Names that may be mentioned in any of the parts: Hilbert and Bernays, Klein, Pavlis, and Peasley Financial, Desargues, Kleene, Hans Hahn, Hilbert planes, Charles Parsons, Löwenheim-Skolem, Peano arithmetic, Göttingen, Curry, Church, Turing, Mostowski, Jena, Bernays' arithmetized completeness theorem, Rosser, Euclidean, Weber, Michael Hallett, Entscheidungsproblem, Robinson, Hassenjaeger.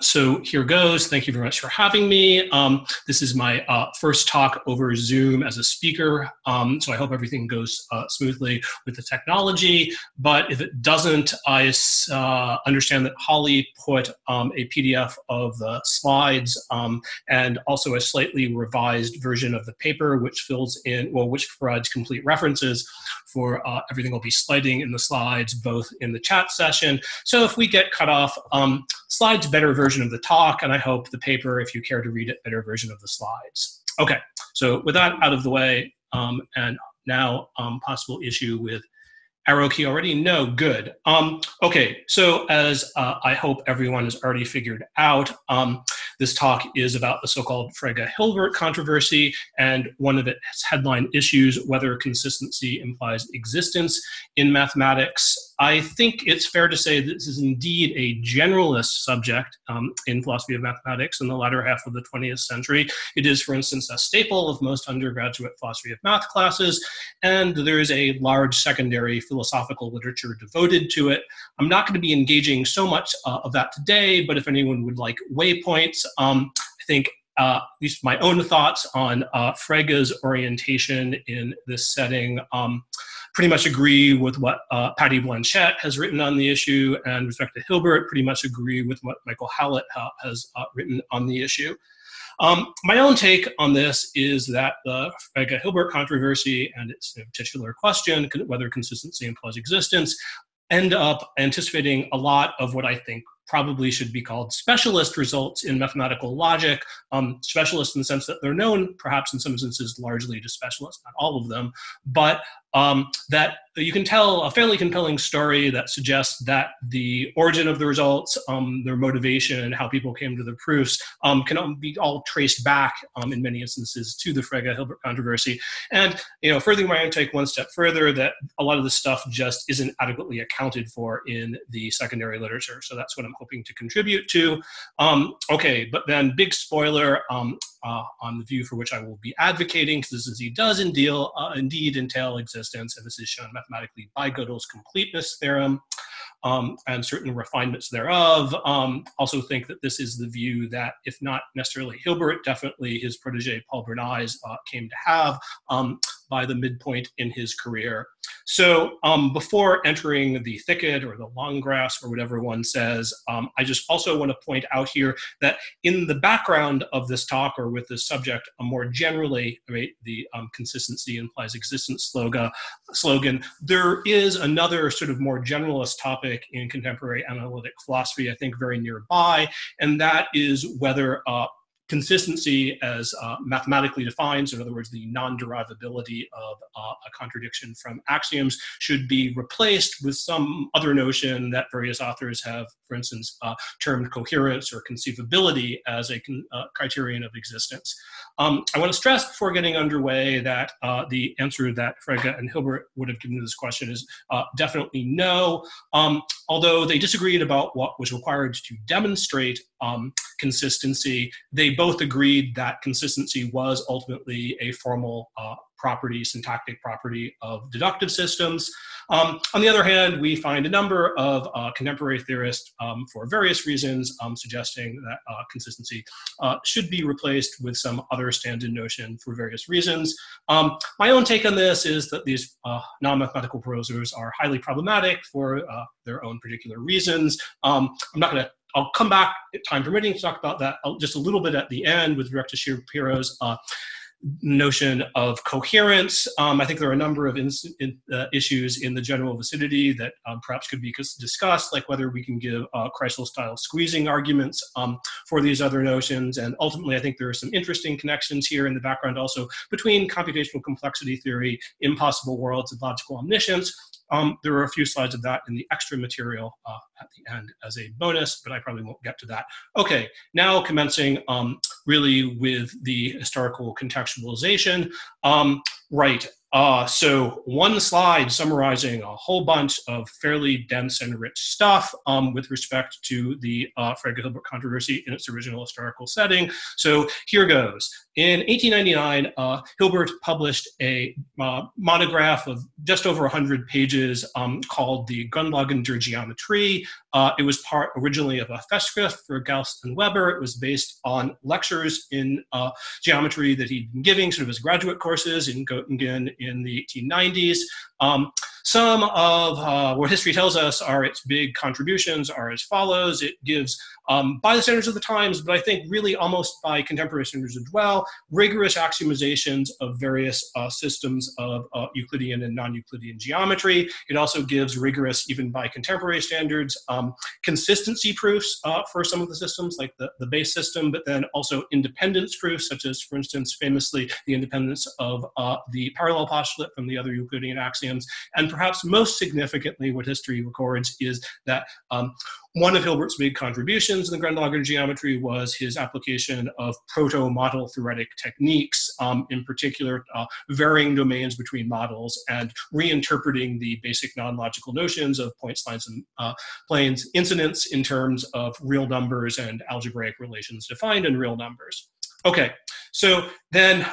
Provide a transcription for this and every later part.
So here goes. Thank you very much for having me. This is my first talk over Zoom as a speaker. So I hope everything goes smoothly with the technology. But if it doesn't, I understand that Holly put a PDF of the slides and also a slightly revised version of the paper, which fills in, well, which provides complete references for everything will be sliding in the slides, both in the chat session. So if we get cut off, slides better version of the talk, and I hope the paper, if you care to read it, better version of the slides. Okay, so with that out of the way, and now possible issue with arrow key already? No, good. Okay, so as I hope everyone has already figured out, this talk is about the so-called Frege-Hilbert controversy, and one of its headline issues, whether consistency implies existence in mathematics. I think it's fair to say this is indeed a generalist subject in philosophy of mathematics in the latter half of the 20th century. It is, for instance, a staple of most undergraduate philosophy of math classes, and there is a large secondary philosophical literature devoted to it. I'm not going to be engaging so much of that today, but if anyone would like waypoints, I think at least my own thoughts on Frege's orientation in this setting pretty much agree with what Patty Blanchette has written on the issue, and with respect to Hilbert, pretty much agree with what Michael Hallett has written on the issue. My own take on this is that the Frege-Hilbert controversy and its titular question, whether consistency implies existence, end up anticipating a lot of what I think probably should be called specialist results in mathematical logic, specialists in the sense that they're known, perhaps in some instances, largely to specialists, not all of them, but that you can tell a fairly compelling story that suggests that the origin of the results, their motivation, and how people came to the proofs can be all traced back in many instances to the Frege-Hilbert controversy. And, you know, furthering my own take one step further, that a lot of this stuff just isn't adequately accounted for in the secondary literature. So that's what I'm hoping to contribute to. Okay, but then big spoiler on the view for which I will be advocating, because this is, he does indeed entail existence, and this is shown mathematically by Gödel's completeness theorem and certain refinements thereof. Also think that this is the view that, if not necessarily Hilbert, definitely his protege Paul Bernays came to have by the midpoint in his career. So before entering the thicket or the long grass or whatever one says, I just also want to point out here that in the background of this talk or with this subject, more generally, right, the consistency implies existence slogan, there is another sort of more generalist topic in contemporary analytic philosophy, I think very nearby, and that is whether consistency as mathematically defined, so in other words, the non-derivability of a contradiction from axioms, should be replaced with some other notion that various authors have, for instance, termed coherence or conceivability as a criterion of existence. I want to stress before getting underway that the answer that Frege and Hilbert would have given to this question is definitely no, although they disagreed about what was required to demonstrate consistency. They both agreed that consistency was ultimately a formal property, syntactic property of deductive systems. On the other hand, we find a number of contemporary theorists for various reasons suggesting that consistency should be replaced with some other stand-in notion for various reasons. My own take on this is that these non-mathematical proposers are highly problematic for their own particular reasons. I'll come back, time permitting, to talk about that just a little bit at the end with respect to Shapiro's notion of coherence. I think there are a number of issues in the general vicinity that perhaps could be discussed, like whether we can give Kreisel-style squeezing arguments for these other notions. And ultimately, I think there are some interesting connections here in the background also between computational complexity theory, impossible worlds, and logical omniscience. There are a few slides of that in the extra material at the end as a bonus, but I probably won't get to that. Okay, now commencing really with the historical contextualization. Right, So one slide summarizing a whole bunch of fairly dense and rich stuff with respect to the Frege-Hilbert controversy in its original historical setting. So here goes. In 1899, Hilbert published a monograph of just over 100 pages called the Grundlagen der Geometrie. It was part originally of a festschrift for Gauss and Weber. It was based on lectures in geometry that he'd been giving, sort of his graduate courses in Göttingen in the 1890s. Some of what history tells us are its big contributions are as follows. It gives, by the standards of the times, but I think really almost by contemporary standards as well, rigorous axiomizations of various systems of Euclidean and non-Euclidean geometry. It also gives rigorous, even by contemporary standards, consistency proofs for some of the systems, like the base system, but then also independence proofs, such as, for instance, famously, the independence of the parallel postulate from the other Euclidean axioms. And perhaps most significantly, what history records is that one of Hilbert's big contributions in the Grundlagen geometry was his application of proto-model theoretic techniques, in particular varying domains between models and reinterpreting the basic non-logical notions of points, lines, and planes, incidence in terms of real numbers and algebraic relations defined in real numbers. Okay, so then,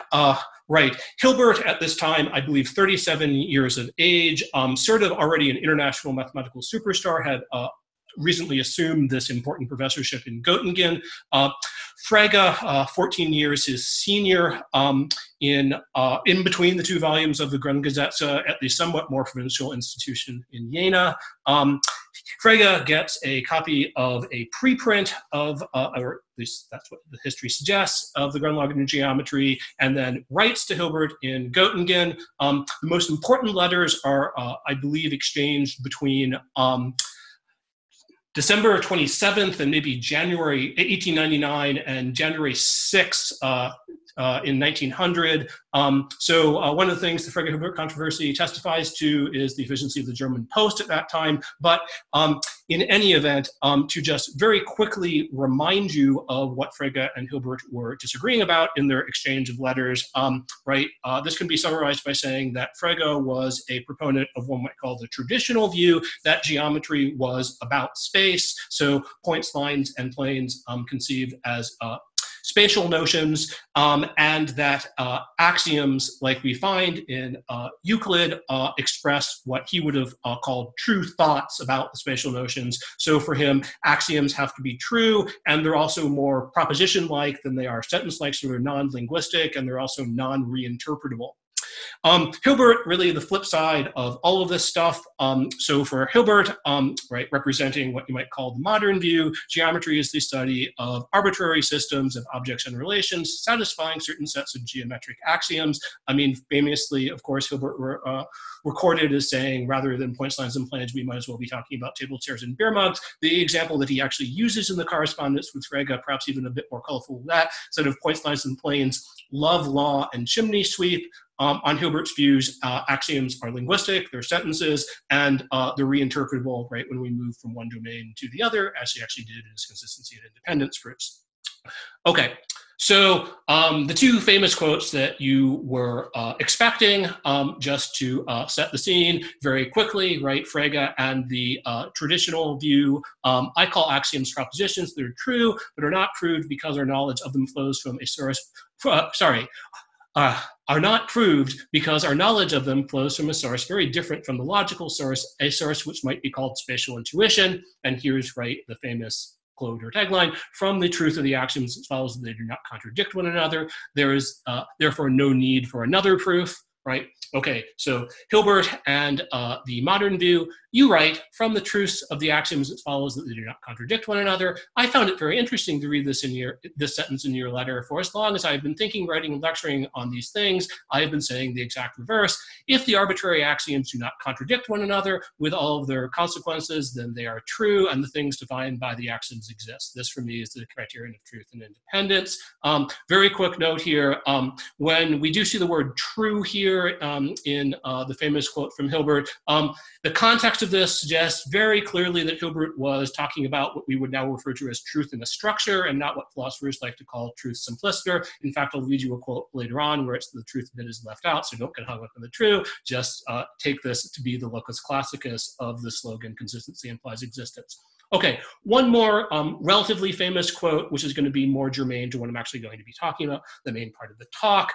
right, Hilbert at this time, I believe 37 years of age, sort of already an international mathematical superstar, had recently assumed this important professorship in Göttingen. Frege, 14 years his senior, in between the two volumes of the Grundgesetze at the somewhat more provincial institution in Jena. Frege gets a copy of a preprint of, or at least that's what the history suggests, of the Grundlagen geometry, and then writes to Hilbert in Göttingen. The most important letters are, I believe, exchanged between December 27th and maybe January 1899 and January 6th in 1900. So one of the things the Frege-Hilbert controversy testifies to is the efficiency of the German post at that time. But in any event, to just very quickly remind you of what Frege and Hilbert were disagreeing about in their exchange of letters, right? This can be summarized by saying that Frege was a proponent of what one might call the traditional view that geometry was about space. So points, lines, and planes conceived as spatial notions, and that axioms like we find in Euclid express what he would have called true thoughts about the spatial notions. So for him, axioms have to be true, and they're also more proposition-like than they are sentence-like, so they're non-linguistic, and they're also non-reinterpretable. Hilbert, really the flip side of all of this stuff. So for Hilbert, right, representing what you might call the modern view, geometry is the study of arbitrary systems of objects and relations, satisfying certain sets of geometric axioms. I mean, famously, of course, Hilbert recorded as saying, rather than points, lines, and planes, we might as well be talking about table chairs and beer mugs. The example that he actually uses in the correspondence with Frege, perhaps even a bit more colorful than that, sort of points, lines, and planes, love, law, and chimney sweep. On Hilbert's views, axioms are linguistic, they're sentences, and they're reinterpretable, right, when we move from one domain to the other, as he actually did in his consistency and independence proofs. Okay, so the two famous quotes that you were expecting, just to set the scene very quickly, right, Frege and the traditional view, I call axioms propositions that are true, but are not proved because our knowledge of them flows from a source, are not proved because our knowledge of them flows from a source very different from the logical source, a source which might be called spatial intuition. And here's, right, the famous quote or tagline, from the truth of the axioms it follows that they do not contradict one another. There is therefore no need for another proof, right? Okay, so Hilbert and the modern view, you write, from the truths of the axioms it follows that they do not contradict one another. I found it very interesting to read this sentence in your letter. For as long as I have been thinking, writing, and lecturing on these things, I have been saying the exact reverse. If the arbitrary axioms do not contradict one another with all of their consequences, then they are true, and the things defined by the axioms exist. This, for me, is the criterion of truth and independence. Very quick note here. When we do see the word true here, here in the famous quote from Hilbert. The context of this suggests very clearly that Hilbert was talking about what we would now refer to as truth in the structure and not what philosophers like to call truth simpliciter. In fact, I'll read you a quote later on where it's the truth that is left out, so don't get hung up on the true. Just take this to be the locus classicus of the slogan, consistency implies existence. Okay, one more relatively famous quote, which is going to be more germane to what I'm actually going to be talking about, the main part of the talk.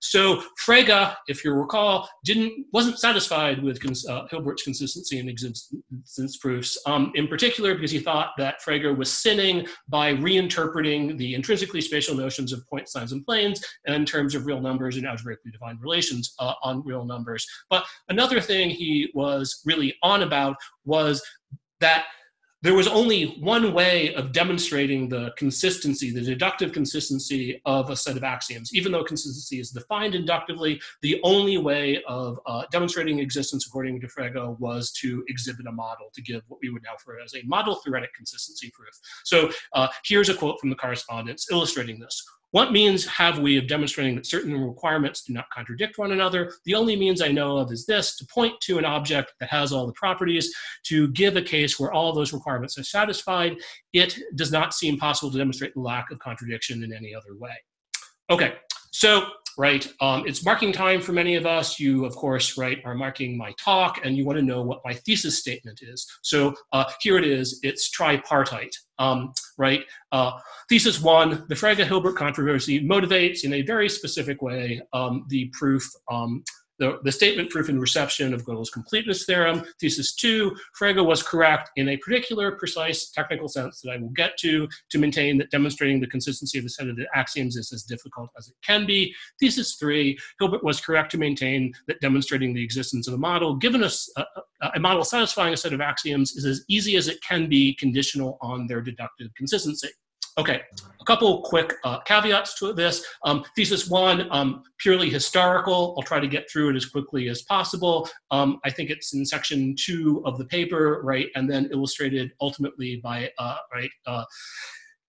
So Frege, if you recall, wasn't satisfied with Hilbert's consistency and existence proofs, in particular because he thought that Frege was sinning by reinterpreting the intrinsically spatial notions of point signs and planes in terms of real numbers and algebraically defined relations on real numbers. But another thing he was really on about was that there was only one way of demonstrating the consistency, the deductive consistency of a set of axioms. Even though consistency is defined inductively, the only way of demonstrating existence, according to Frege, was to exhibit a model, to give what we would now refer as a model theoretic consistency proof. So here's a quote from the correspondence illustrating this. What means have we of demonstrating that certain requirements do not contradict one another? The only means I know of is this, to point to an object that has all the properties, to give a case where all those requirements are satisfied. It does not seem possible to demonstrate the lack of contradiction in any other way. Okay, so, right, it's marking time for many of us. You, of course, right, are marking my talk, and you want to know what my thesis statement is. So here it is, it's tripartite. Right? Thesis one, the Frege-Hilbert controversy motivates in a very specific way the proof, the statement proof and reception of Gödel's completeness theorem. Thesis two, Frege was correct in a particular, precise technical sense that I will get to maintain that demonstrating the consistency of a set of the axioms is as difficult as it can be. Thesis three, Hilbert was correct to maintain that demonstrating the existence of a model, given a model satisfying a set of axioms, is as easy as it can be, conditional on their deductive consistency. Okay, a couple quick caveats to this. Thesis one, purely historical. I'll try to get through it as quickly as possible. I think it's in section 2 of the paper, right, and then illustrated ultimately by,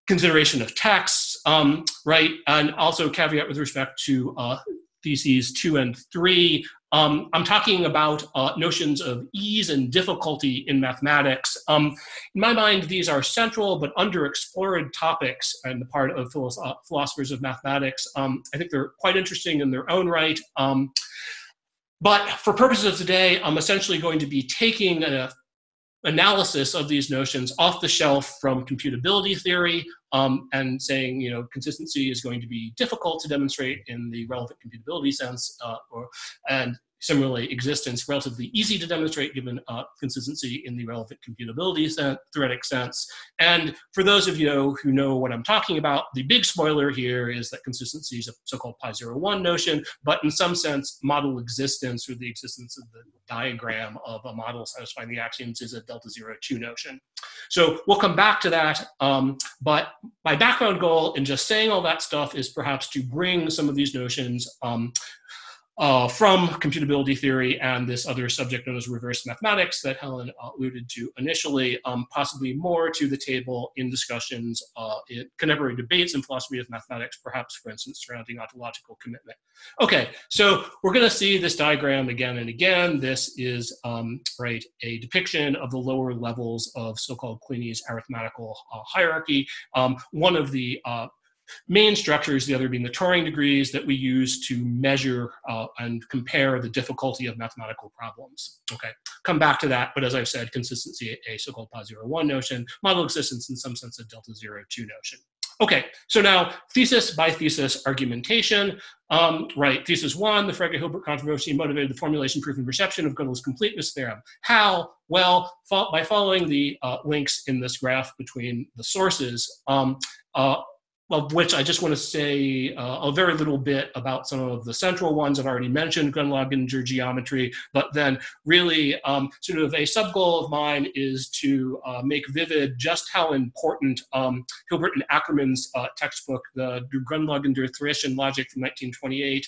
consideration of texts, right, and also caveat with respect to theses 2 and 3. I'm talking about notions of ease and difficulty in mathematics. In my mind, these are central but underexplored topics on the part of philosophers of mathematics. I think they're quite interesting in their own right. But for purposes of today, I'm essentially going to be taking an analysis of these notions off the shelf from computability theory, and saying, you know, consistency is going to be difficult to demonstrate in the relevant computability sense, and similarly, existence relatively easy to demonstrate given consistency in the relevant computability theoretic sense. And for those of you who know what I'm talking about, the big spoiler here is that consistency is a so-called pi01 notion, but in some sense, model existence or the existence of the diagram of a model satisfying the axioms is a delta02 notion. So we'll come back to that, but my background goal in just saying all that stuff is perhaps to bring some of these notions from computability theory and this other subject known as reverse mathematics that Helen alluded to initially, possibly more to the table in discussions, in contemporary debates in philosophy of mathematics, perhaps, for instance, surrounding ontological commitment. Okay, so we're going to see this diagram again and again. This is right, a depiction of the lower levels of so-called Kleene's arithmetical hierarchy. One of the main structures, the other being the Turing degrees, that we use to measure and compare the difficulty of mathematical problems. Okay, come back to that, but as I've said, consistency, a so-called pi01 notion, model existence in some sense a delta02 notion. Okay, so now thesis by thesis argumentation. Right, thesis one, the Frege-Hilbert controversy motivated the formulation, proof, and reception of Gödel's completeness theorem. How? Well, by following the links in this graph between the sources, of which I just want to say a very little bit about some of the central ones I've already mentioned, Grundlagen der Geometrie, but then really sort of a sub-goal of mine is to make vivid just how important Hilbert and Ackermann's textbook, the Grundlagen der Theoretischen Logik from 1928,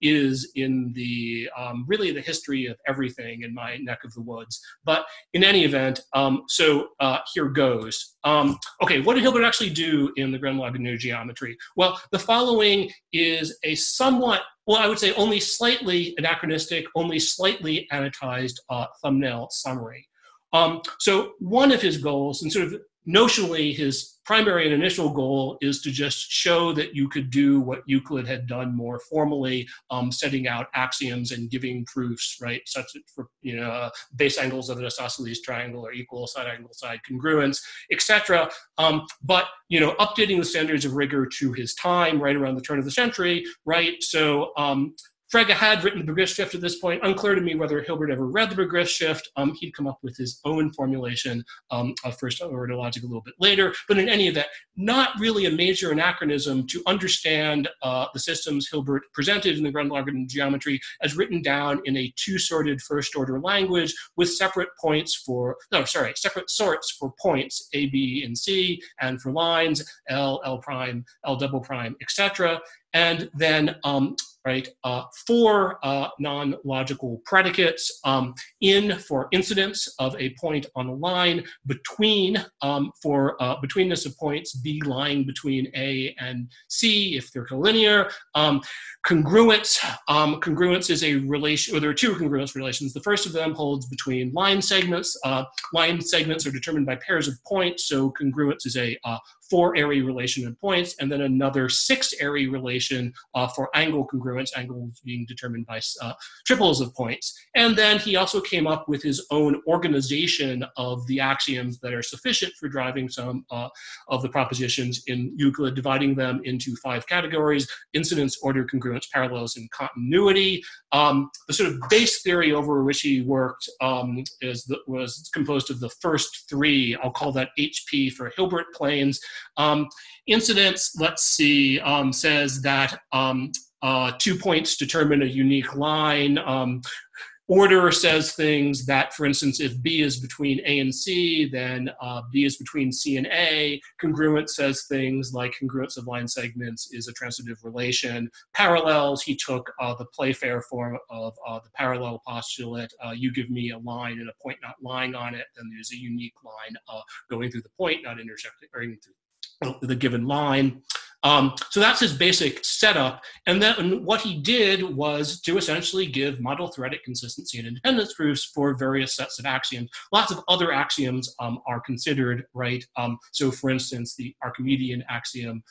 is in the, really the history of everything in my neck of the woods. But in any event, so here goes. Okay, what did Hilbert actually do in the Grundlagen der Geometrie? Well, the following is a somewhat, well, I would say only slightly anachronistic, only slightly annotated thumbnail summary. So one of his goals, and sort of notionally his primary and initial goal, is to just show that you could do what Euclid had done more formally, setting out axioms and giving proofs, right? Such that for, you know, base angles of an isosceles triangle are equal, side angle side congruence, etc. But you know, updating the standards of rigor to his time, right around the turn of the century, right? So Frege had written the Begriffsschrift at this point. Unclear to me whether Hilbert ever read the Begriffsschrift. He'd come up with his own formulation of first-order logic a little bit later. But in any event, not really a major anachronism to understand the systems Hilbert presented in the Grundlagen der Geometrie as written down in a two-sorted first-order language with separate points for, no, sorry, separate sorts for points A, B, and C, and for lines L, L prime, L double prime, etc. And then four non-logical predicates, in for incidence of a point on a line, between for betweenness of points B lying between A and C if they're collinear, congruence. Congruence is a relation, or there are two congruence relations. The first of them holds between line segments. Line segments are determined by pairs of points, so congruence is a four-area relation in points, and then another six-area relation for angle congruence, angles being determined by triples of points. And then he also came up with his own organization of the axioms that are sufficient for driving some of the propositions in Euclid, dividing them into five categories: incidence, order, congruence, parallels, and continuity. The sort of base theory over which he worked was composed of the first three. I'll call that HP for Hilbert planes. Incidence, let's see, says that 2 points determine a unique line. Order says things that, for instance, if B is between A and C, then B is between C and A. Congruence says things like congruence of line segments is a transitive relation. Parallels, he took the Playfair form of the parallel postulate. You give me a line and a point not lying on it, then there's a unique line going through the point, not intersecting or the given line. So that's his basic setup. And then what he did was to essentially give model theoretic consistency and independence proofs for various sets of axioms. Lots of other axioms are considered, right? So for instance, the Archimedean axiom,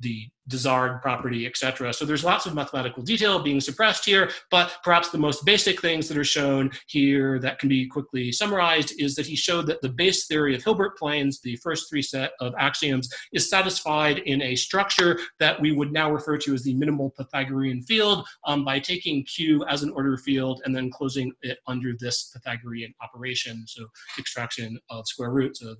the Desargues property, etc. So there's lots of mathematical detail being suppressed here, but perhaps the most basic things that are shown here that can be quickly summarized is that he showed that the base theory of Hilbert planes, the first three set of axioms, is satisfied in a structure that we would now refer to as the minimal Pythagorean field, by taking Q as an order field and then closing it under this Pythagorean operation, so extraction of square roots of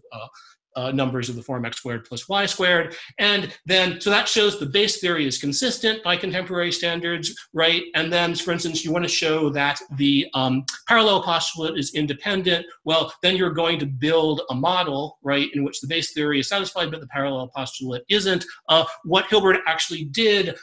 numbers of the form x squared plus y squared. And then, so that shows the base theory is consistent by contemporary standards, right? And then, for instance, you want to show that the parallel postulate is independent. Well, then you're going to build a model, right, in which the base theory is satisfied, but the parallel postulate isn't. What Hilbert actually did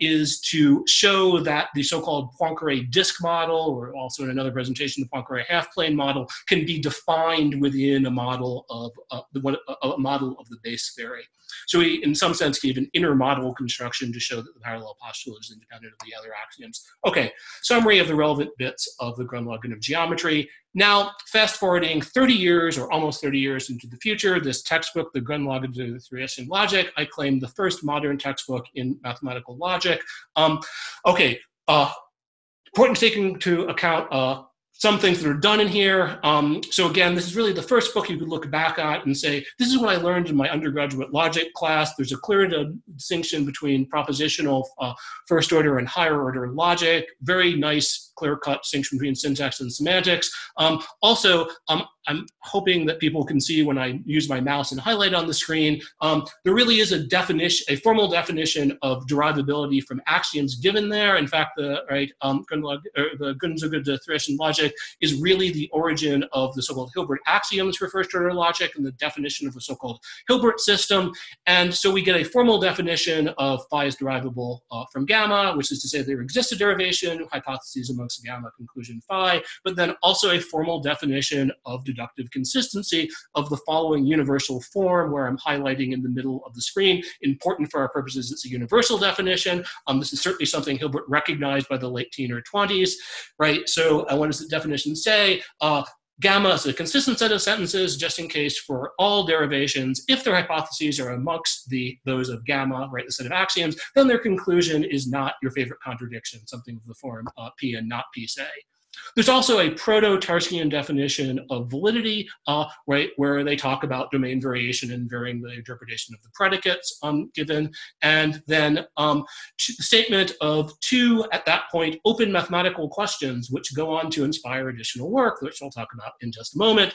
is to show that the so-called Poincaré disk model, or also in another presentation, the Poincaré half-plane model, can be defined within a model of a model of the base theory. So he, in some sense, gave an inner model construction to show that the parallel postulate is independent of the other axioms. Okay, summary of the relevant bits of the Grundlagen of Geometry. Now, fast forwarding 30 years, or almost 30 years into the future, this textbook, the Grundlagen der Theoretischen Logik, I claim the first modern textbook in mathematical logic. Important to take into account some things that are done in here. So again, this is really the first book you could look back at and say, this is what I learned in my undergraduate logic class. There's a clear distinction between propositional first order and higher order logic. Very nice, clear-cut distinction between syntax and semantics. Also, I'm hoping that people can see when I use my mouse and highlight on the screen, there really is a definition, a formal definition of derivability from axioms given there. In fact, the Grundlagen der Theoretischen Logik logic is really the origin of the so-called Hilbert axioms for first-order logic and the definition of a so-called Hilbert system. And so we get a formal definition of phi is derivable from gamma, which is to say there exists a derivation, hypotheses amongst gamma, conclusion phi, but then also a formal definition of deductive consistency of the following universal form, where I'm highlighting in the middle of the screen. Important for our purposes, it's a universal definition. This is certainly something Hilbert recognized by the late teen or 20s, right? So what does the definition say? Gamma is a consistent set of sentences, just in case, for all derivations. If their hypotheses are amongst those of gamma, right, the set of axioms, then their conclusion is not your favorite contradiction, something of the form P and not P say. There's also a proto-Tarskian definition of validity, right, where they talk about domain variation and varying the interpretation of the predicates given, and then the statement of two, at that point, open mathematical questions, which go on to inspire additional work, which I'll talk about in just a moment.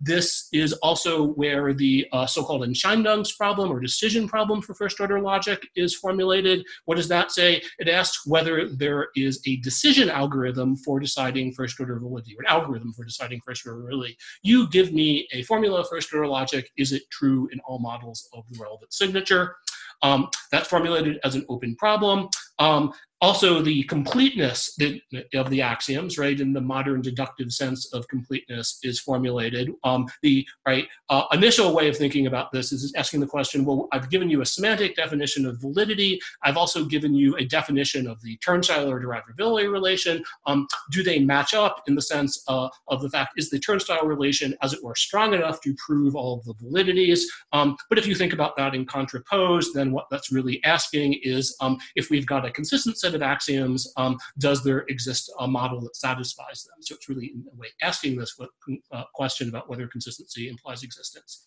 This is also where the so-called Entscheidungsproblem problem or decision problem for first-order logic is formulated. What does that say? It asks whether there is a decision algorithm for deciding first order validity, or an algorithm for deciding first order validity. You give me a formula of first order logic, is it true in all models of the relevant signature? That's formulated as an open problem. Also, the completeness of the axioms, right, in the modern deductive sense of completeness is formulated. Initial way of thinking about this is asking the question, well, I've given you a semantic definition of validity. I've also given you a definition of the turnstile or derivability relation. Do they match up in the sense of the fact, is the turnstile relation, as it were, strong enough to prove all of the validities? But if you think about that in contrapose, then what that's really asking is if we've got a consistent set of axioms, does there exist a model that satisfies them? So it's really, in a way, asking this question about whether consistency implies existence.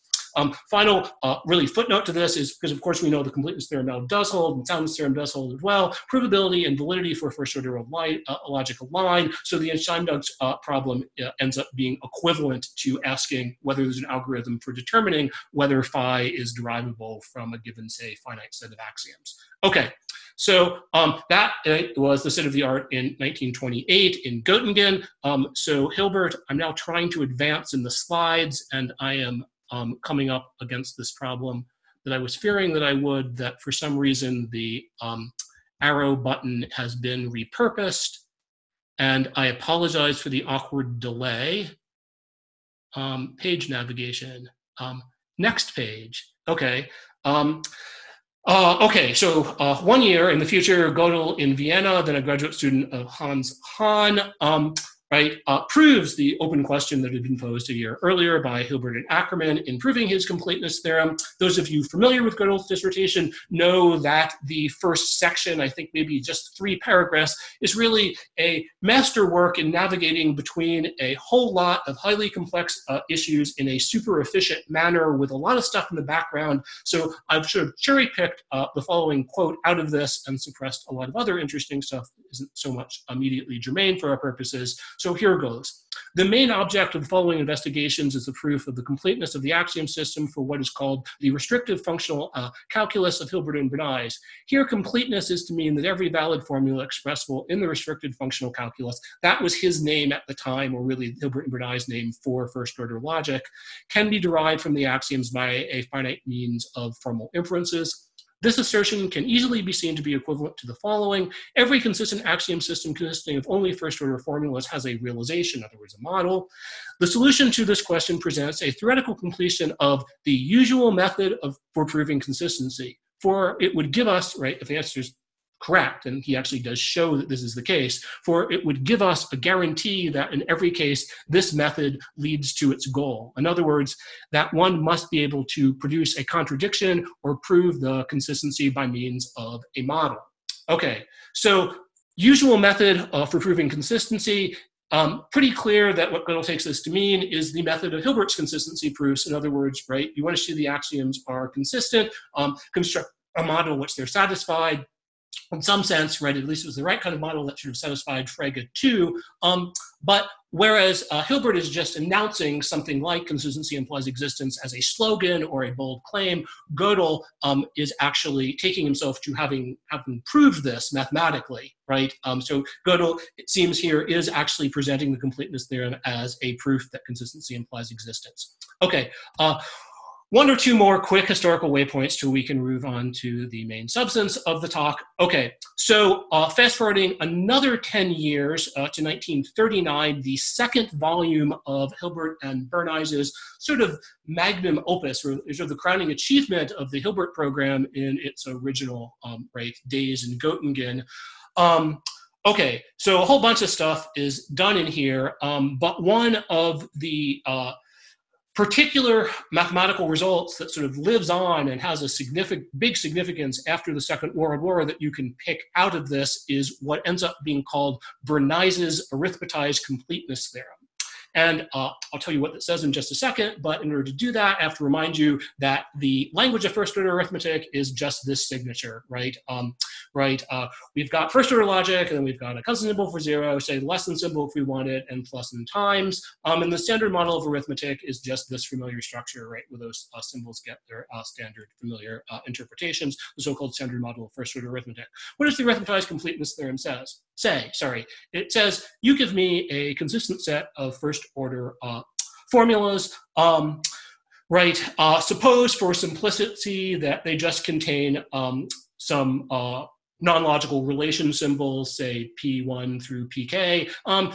Final, really footnote to this is, because of course we know the completeness theorem now does hold, and soundness theorem does hold as well, provability and validity for first order of logic align, so the Entscheidungsproblem problem ends up being equivalent to asking whether there's an algorithm for determining whether phi is derivable from a given, say, finite set of axioms. Okay. So that was the state of the art in 1928 in Göttingen. So Hilbert, I'm now trying to advance in the slides, and I am coming up against this problem that I was fearing that I would, that for some reason the arrow button has been repurposed. And I apologize for the awkward delay. Page navigation, next page, okay. So 1 year in the future, Gödel in Vienna, then a graduate student of Hans Hahn, proves the open question that had been posed a year earlier by Hilbert and Ackermann in proving his completeness theorem. Those of you familiar with Gödel's dissertation know that the first section, I think maybe just 3 paragraphs, is really a masterwork in navigating between a whole lot of highly complex issues in a super efficient manner with a lot of stuff in the background. So I've sort of cherry-picked the following quote out of this and suppressed a lot of other interesting stuff that isn't so much immediately germane for our purposes. So here goes. The main object of the following investigations is the proof of the completeness of the axiom system for what is called the restrictive functional calculus of Hilbert and Bernays. Here, completeness is to mean that every valid formula expressible in the restricted functional calculus, that was his name at the time, or really Hilbert and Bernays' name for first-order logic, can be derived from the axioms by a finite means of formal inferences. This assertion can easily be seen to be equivalent to the following. Every consistent axiom system consisting of only first-order formulas has a realization, in other words, a model. The solution to this question presents a theoretical completion of the usual method for proving consistency. For it would give us, right, if the answer is correct, and he actually does show that this is the case, for it would give us a guarantee that in every case, this method leads to its goal. In other words, that one must be able to produce a contradiction or prove the consistency by means of a model. Okay, so usual method for proving consistency. Pretty clear that what Gödel takes this to mean is the method of Hilbert's consistency proofs. In other words, right, you want to see the axioms are consistent, construct a model which they're satisfied. In some sense, right, at least it was the right kind of model that should have satisfied Frege too. But Whereas Hilbert is just announcing something like consistency implies existence as a slogan or a bold claim. Gödel is actually taking himself to having proved this mathematically, right? So Gödel, it seems here, is actually presenting the completeness theorem as a proof that consistency implies existence. Okay, one or two more quick historical waypoints till we can move on to the main substance of the talk. Okay, so fast forwarding another 10 years to 1939, the second volume of Hilbert and Bernays' sort of magnum opus, or sort of the crowning achievement of the Hilbert program in its original days in Göttingen. Okay, so a whole bunch of stuff is done in here, but one of the particular mathematical results that sort of lives on and has a big significance after the Second World War that you can pick out of this is what ends up being called Bernays' arithmetized completeness theorem. And I'll tell you what that says in just a second, but in order to do that, I have to remind you that the language of first order arithmetic is just this signature, right? We've got first order logic, and then we've got a constant symbol for zero, say less than symbol if we want it, and plus and times. And the standard model of arithmetic is just this familiar structure, right, where those symbols get their standard familiar interpretations, the so-called standard model of first order arithmetic. What does the arithmetized completeness theorem It says, you give me a consistent set of first order formulas, suppose for simplicity that they just contain some non-logical relation symbols, say P1 through PK.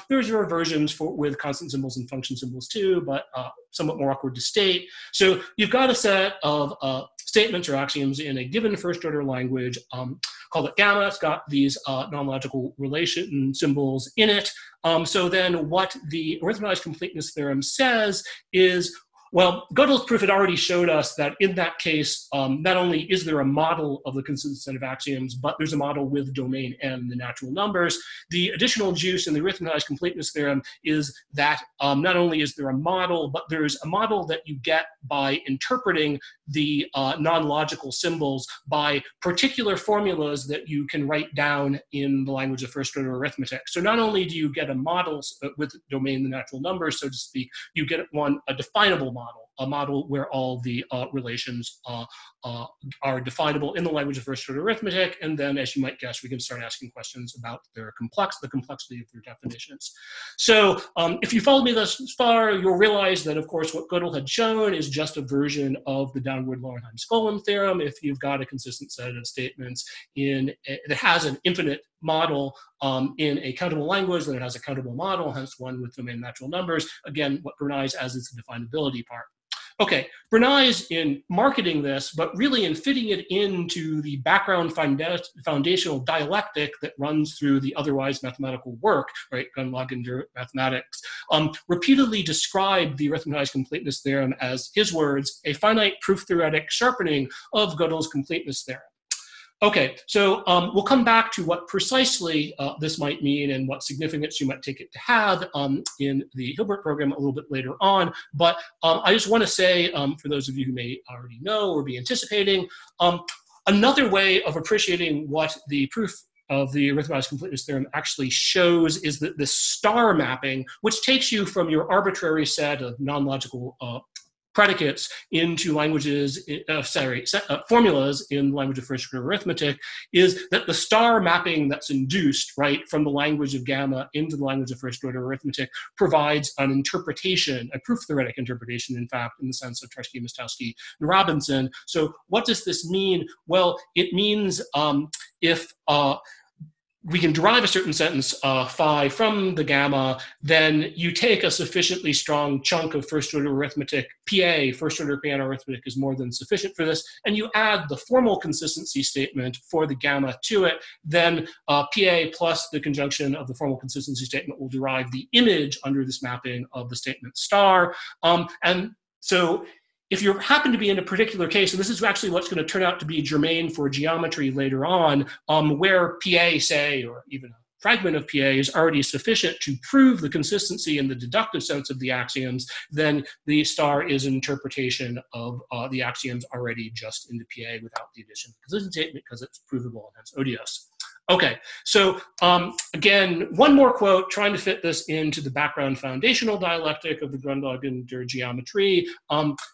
There's your reversions with constant symbols and function symbols too, but somewhat more awkward to state. So you've got a set of statements or axioms in a given first order language, call it gamma. It's got these non-logical relation symbols in it. So then what the arithmetized completeness theorem says is, well, Gödel's proof had already showed us that in that case, not only is there a model of the consistent set of axioms, but there's a model with domain n, the natural numbers. The additional juice in the arithmetized completeness theorem is that not only is there a model, but there's a model that you get by interpreting the non-logical symbols by particular formulas that you can write down in the language of first order arithmetic. So not only do you get a model with domain, the natural numbers, so to speak, you get a definable model, a model where all the relations are definable in the language of first order arithmetic, and then, as you might guess, we can start asking questions about their the complexity of their definitions. So if you followed me thus far, you'll realize that, of course, what Gödel had shown is just a version of the downward Löwenheim-Skolem theorem. If you've got a consistent set of statements that has an infinite model in a countable language, then it has a countable model, hence one with domain natural numbers. Again, what Bernays adds is the definability part. Okay, Bernays, in marketing this, but really in fitting it into the background foundational dialectic that runs through the otherwise mathematical work, right, Grundlagen der Mathematik, repeatedly described the arithmetized completeness theorem as, his words, a finite proof theoretic sharpening of Gödel's completeness theorem. Okay, so we'll come back to what precisely this might mean and what significance you might take it to have in the Hilbert program a little bit later on. But I just want to say, for those of you who may already know or be anticipating, another way of appreciating what the proof of the arithmetized completeness theorem actually shows is that the star mapping, which takes you from your arbitrary set of non-logical predicates into formulas in language of first order arithmetic, is that the star mapping that's induced, right, from the language of gamma into the language of first order arithmetic provides an interpretation, a proof theoretic interpretation, in fact, in the sense of Turing, Mostowski, and Robinson. So what does this mean? Well, it means if we can derive a certain sentence, phi, from the gamma, then you take a sufficiently strong chunk of first-order arithmetic, PA, first-order Peano arithmetic is more than sufficient for this, and you add the formal consistency statement for the gamma to it, then PA plus the conjunction of the formal consistency statement will derive the image under this mapping of the statement star. And so if you happen to be in a particular case, and this is actually what's going to turn out to be germane for geometry later on, where PA, say, or even a fragment of PA is already sufficient to prove the consistency in the deductive sense of the axioms, then the star is an interpretation of the axioms already just into PA without the addition of the consistency statement because it's provable and hence odious. Okay, so again, one more quote, trying to fit this into the background foundational dialectic of the Grundlagen der Geometrie,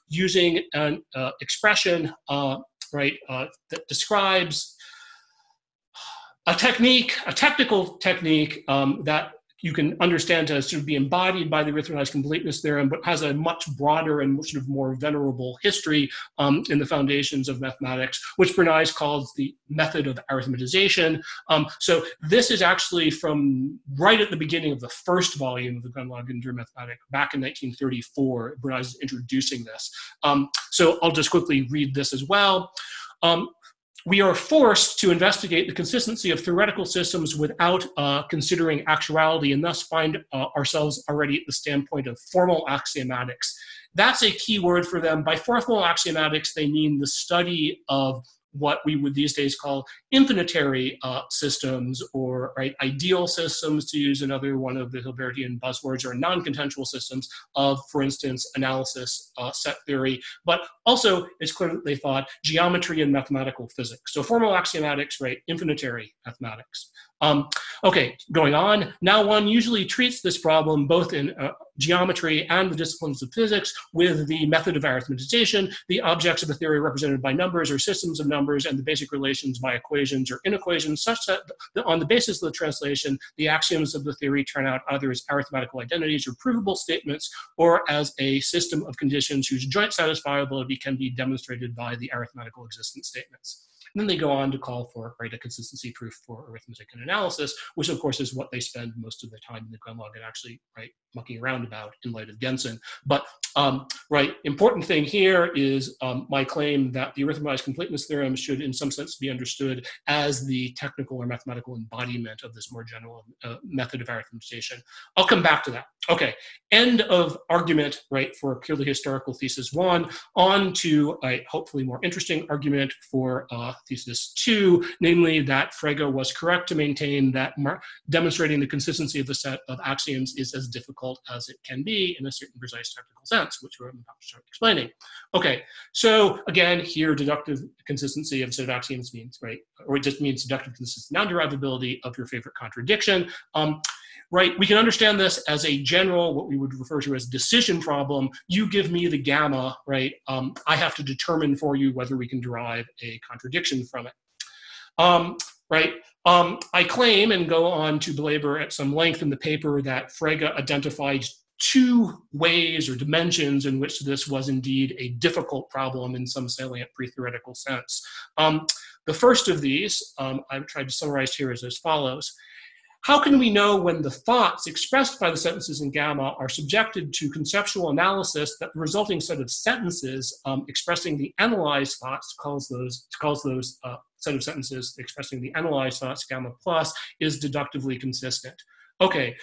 using an expression that describes a technique, a technical technique that you can understand to sort of be embodied by the arithmetized completeness theorem, but has a much broader and sort of more venerable history in the foundations of mathematics, which Bernays calls the method of arithmetization. So this is actually from right at the beginning of the first volume of the Grundlagen der Mathematik back in 1934. Bernays is introducing this. So I'll just quickly read this as well. We are forced to investigate the consistency of theoretical systems without considering actuality, and thus find ourselves already at the standpoint of formal axiomatics. That's a key word for them. By formal axiomatics, they mean the study of what we would these days call infinitary systems, or ideal systems, to use another one of the Hilbertian buzzwords, or non-contentual systems of, for instance, analysis, set theory. But also, it's clear that they thought geometry and mathematical physics. So formal axiomatics, infinitary mathematics. Okay, going on. Now one usually treats this problem both in geometry and the disciplines of physics with the method of arithmetization. The objects of the theory represented by numbers or systems of numbers, and the basic relations by equations or inequations, such that on the basis of the translation, the axioms of the theory turn out either as arithmetical identities or provable statements, or as a system of conditions whose joint satisfiability can be demonstrated by the arithmetical existence statements. And then they go on to call for a consistency proof for arithmetic and analysis, which of course is what they spend most of the time in the Grundlagen actually mucking around about in light of Gensen. But important thing here is my claim that the arithmetized completeness theorem should in some sense be understood as the technical or mathematical embodiment of this more general method of arithmetization. I'll come back to that. Okay, end of argument for purely historical thesis 1, on to a hopefully more interesting argument for thesis 2, namely that Frege was correct to maintain that demonstrating the consistency of the set of axioms is as difficult as it can be in a certain precise technical sense, which we're about to start explaining. Okay, so again, here deductive consistency of set of axioms means, or it just means deductive consistency, non-derivability of your favorite contradiction. We can understand this as a general, what we would refer to as decision problem. You give me the gamma, I have to determine for you whether we can derive a contradiction from it. I claim and go on to belabor at some length in the paper that Frege identified two ways or dimensions in which this was indeed a difficult problem in some salient pre-theoretical sense. The first of these, I've tried to summarize here, is as follows. How can we know when the thoughts expressed by the sentences in gamma are subjected to conceptual analysis that the resulting set of sentences expressing the analyzed thoughts calls those set of sentences expressing the analyzed thoughts gamma plus is deductively consistent? Okay,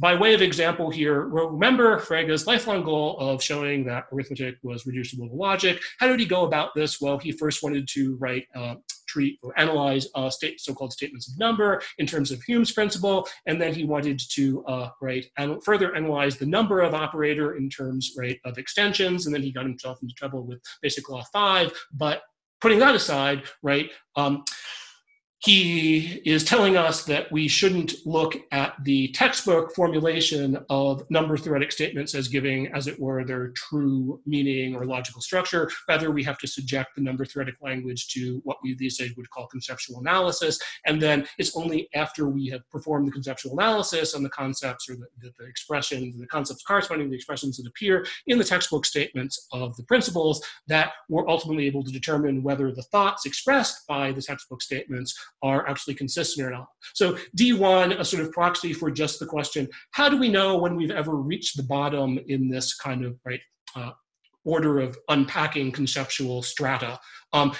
by way of example here, remember Frege's lifelong goal of showing that arithmetic was reducible to logic. How did he go about this? Well, he first wanted to treat or analyze so-called statements of number in terms of Hume's principle, and then he wanted to further analyze the number of operator in terms of extensions, and then he got himself into trouble with basic law 5. But putting that aside, he is telling us that we shouldn't look at the textbook formulation of number theoretic statements as giving, as it were, their true meaning or logical structure. Rather, we have to subject the number theoretic language to what we these days would call conceptual analysis. And then it's only after we have performed the conceptual analysis on the concepts or the expressions, the concepts corresponding to the expressions that appear in the textbook statements of the principles, that we're ultimately able to determine whether the thoughts expressed by the textbook statements are actually consistent or not. So D1, a sort of proxy for just the question, how do we know when we've ever reached the bottom in this kind of order of unpacking conceptual strata?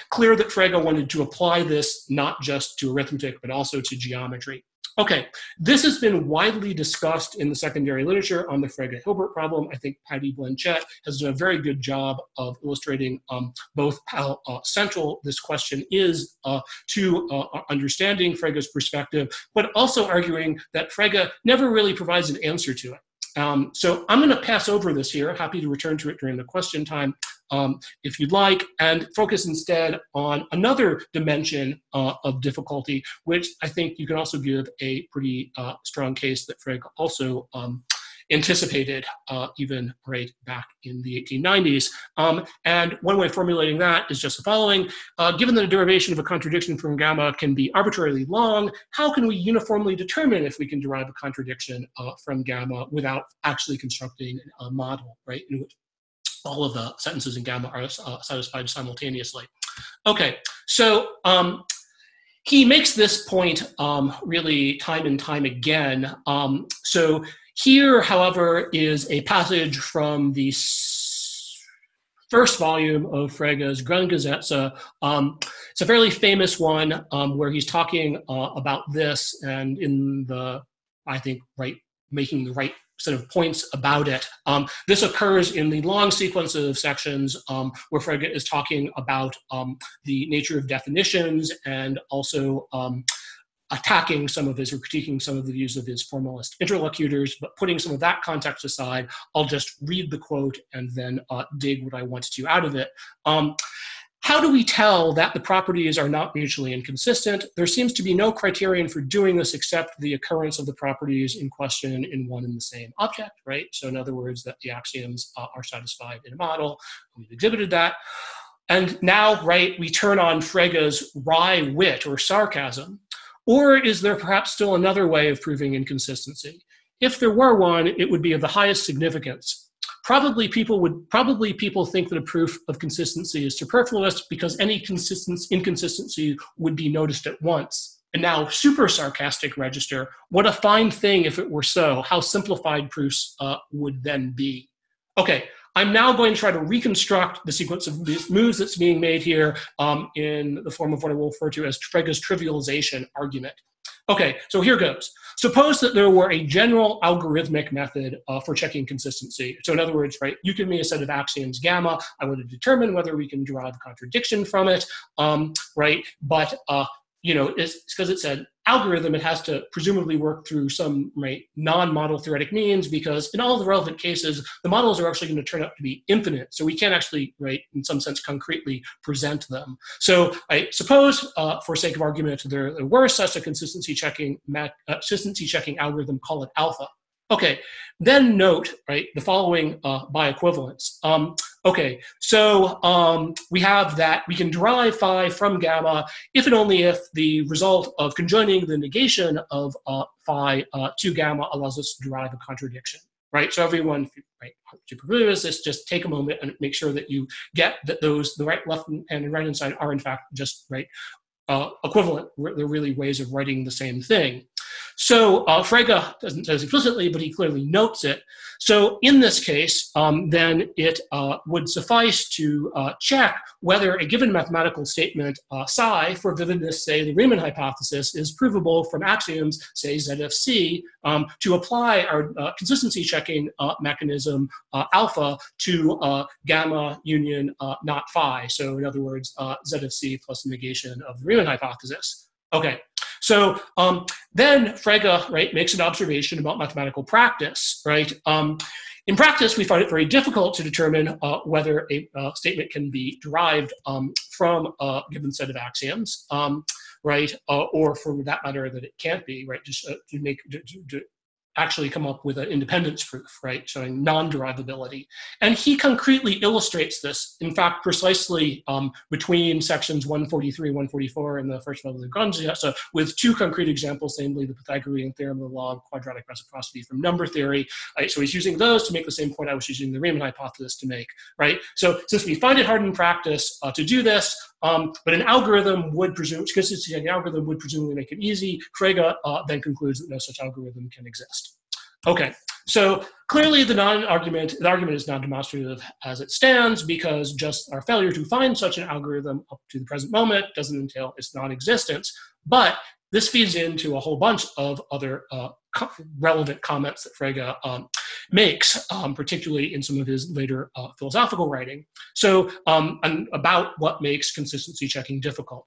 Clear that Frege wanted to apply this not just to arithmetic, but also to geometry. Okay, this has been widely discussed in the secondary literature on the Frege-Hilbert problem. I think Patty Blanchette has done a very good job of illustrating both how central this question is to understanding Frege's perspective, but also arguing that Frege never really provides an answer to it. So I'm going to pass over this here, happy to return to it during the question time if you'd like, and focus instead on another dimension of difficulty, which I think you can also give a pretty strong case that Frege also anticipated even right back in the 1890s. And one way of formulating that is just the following. Given that the derivation of a contradiction from gamma can be arbitrarily long, how can we uniformly determine if we can derive a contradiction from gamma without actually constructing a model, right, in which all of the sentences in gamma are satisfied simultaneously? Okay, so he makes this point really time and time again. So here, however, is a passage from the first volume of Frege's Grundgesetze. It's a fairly famous one where he's talking about this and in the, I think, right, making the right set of points about it. This occurs in the long sequence of sections where Frege is talking about the nature of definitions and also attacking some of his, or critiquing some of the views of his formalist interlocutors, but putting some of that context aside, I'll just read the quote and then dig what I want to out of it. How do we tell that the properties are not mutually inconsistent? There seems to be no criterion for doing this except the occurrence of the properties in question in one and the same object, right? So in other words, that the axioms are satisfied in a model. We've exhibited that. And now, right, we turn on Frege's wry wit or sarcasm. Or is there perhaps still another way of proving inconsistency? If there were one, it would be of the highest significance. Probably people think that a proof of consistency is superfluous because any inconsistency would be noticed at once. And now, super sarcastic register, what a fine thing if it were so, how simplified proofs would then be. Okay, I'm now going to try to reconstruct the sequence of these moves that's being made here in the form of what I will refer to as Frege's trivialization argument. Okay, so here goes. Suppose that there were a general algorithmic method for checking consistency. So in other words, right, you give me a set of axioms gamma, I want to determine whether we can derive a contradiction from it, right? But, you know, it's because it said, algorithm, it has to presumably work through some right, non-model theoretic means because in all the relevant cases, the models are actually going to turn out to be infinite. So we can't actually, right, in some sense, concretely present them. So I suppose, for sake of argument, there were such a consistency checking algorithm, call it alpha. Okay, then note, right, the following by equivalence. Okay, so we have that we can derive phi from gamma if and only if the result of conjoining the negation of phi to gamma allows us to derive a contradiction, right? So everyone, if you, right, just take a moment and make sure that you get that those, the right, left, and right-hand side are in fact just, right, equivalent. They're really ways of writing the same thing. So Frege doesn't say this explicitly, but he clearly notes it. So in this case, then it would suffice to check whether a given mathematical statement psi, for vividness, say the Riemann hypothesis, is provable from axioms, say ZFC, to apply our consistency checking mechanism alpha to gamma union not phi. So in other words, ZFC plus the negation of the Riemann hypothesis. Okay. So then Frege, right, makes an observation about mathematical practice, right? In practice, we find it very difficult to determine whether a statement can be derived from a given set of axioms, right? Or for that matter, that it can't be, right? Just to actually come up with an independence proof, right? Showing non-derivability. And he concretely illustrates this, in fact, precisely between sections 143 and 144 in the first volume of the Grundgesetze, with two concrete examples, namely the Pythagorean theorem and the law of quadratic reciprocity from number theory. Right? So he's using those to make the same point I was using the Riemann hypothesis to make, right? So since we find it hard in practice to do this, but an algorithm would presume, consistency checking algorithm would presumably make it easy. Frege then concludes that no such algorithm can exist. Okay, so clearly the argument is non-demonstrative as it stands because just our failure to find such an algorithm up to the present moment doesn't entail its non-existence, but this feeds into a whole bunch of other relevant comments that Frege makes, particularly in some of his later philosophical writing. So about what makes consistency checking difficult.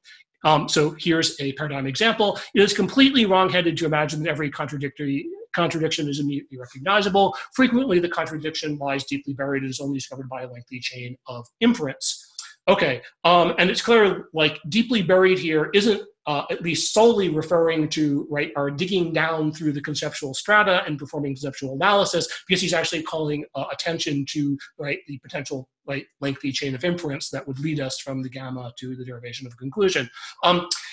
So here's a paradigm example. It is completely wrong-headed to imagine that every contradictory contradiction is immediately recognizable. Frequently, the contradiction lies deeply buried and is only discovered by a lengthy chain of inference. Okay, and it's clear, like, deeply buried here isn't at least solely referring to, right, our digging down through the conceptual strata and performing conceptual analysis, because he's actually calling attention to, right, the potential, right, lengthy chain of inference that would lead us from the gamma to the derivation of a conclusion.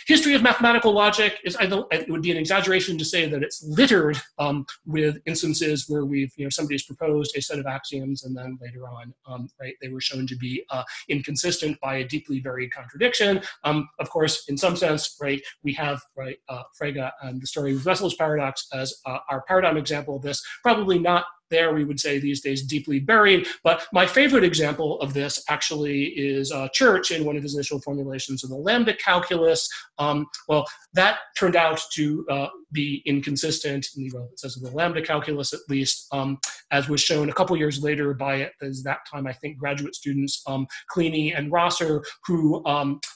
History of mathematical logic is, it would be an exaggeration to say that it's littered with instances where we've, you know, somebody's proposed a set of axioms and then later on, right, they were shown to be inconsistent by a deeply varied contradiction. Of course, in some sense, right, we have, right, Frege and the story of Wessel's paradox as our paradigm example of this. Probably not there, we would say these days, deeply buried. But my favorite example of this actually is Church in one of his initial formulations of the lambda calculus. Well, that turned out to be inconsistent in the relevant sense of the lambda calculus, at least, as was shown a couple years later by, as that time, I think, graduate students Kleene and Rosser, who,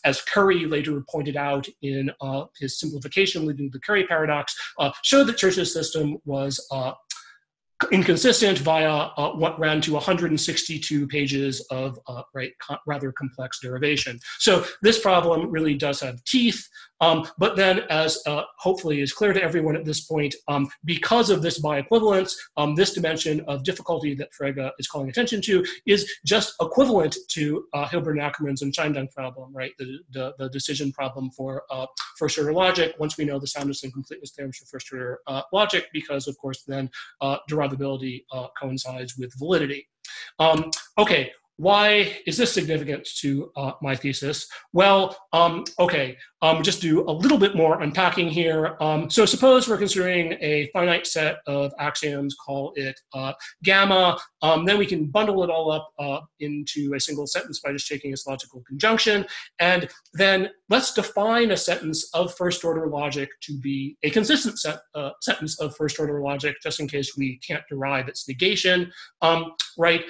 as Curry later pointed out in his simplification leading to the Curry paradox, showed that Church's system was inconsistent via what ran to 162 pages of right, rather complex derivation. So this problem really does have teeth. But then, as hopefully is clear to everyone at this point, because of this bioequivalence, this dimension of difficulty that Frege is calling attention to is just equivalent to Hilbert and Ackermann's Entscheidungsproblem problem, right? The decision problem for first-order logic. Once we know the soundness and completeness theorems for first-order logic, because of course then derivability coincides with validity. Okay. Why is this significant to my thesis? Well, okay, just do a little bit more unpacking here. So suppose we're considering a finite set of axioms, call it gamma. Then we can bundle it all up into a single sentence by just taking its logical conjunction. And then let's define a sentence of first order logic to be a consistent sentence of first order logic, just in case we can't derive its negation, right?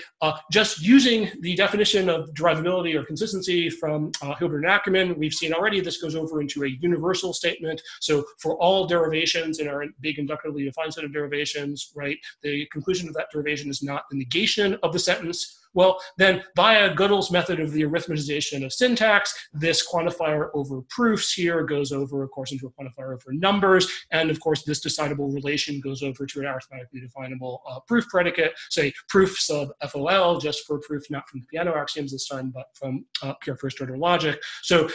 Just using the definition of derivability or consistency from Hilbert and Ackermann, we've seen already this goes over into a universal statement. So for all derivations in our big inductively defined set of derivations, right, the conclusion of that derivation is not the negation of the sentence. Well, then via Gödel's method of the arithmetization of syntax, this quantifier over proofs here goes over, of course, into a quantifier over numbers. And of course, this decidable relation goes over to an arithmetically definable proof predicate, say proof sub FOL, just for proof, not from the Peano axioms this time, but from pure first order logic. So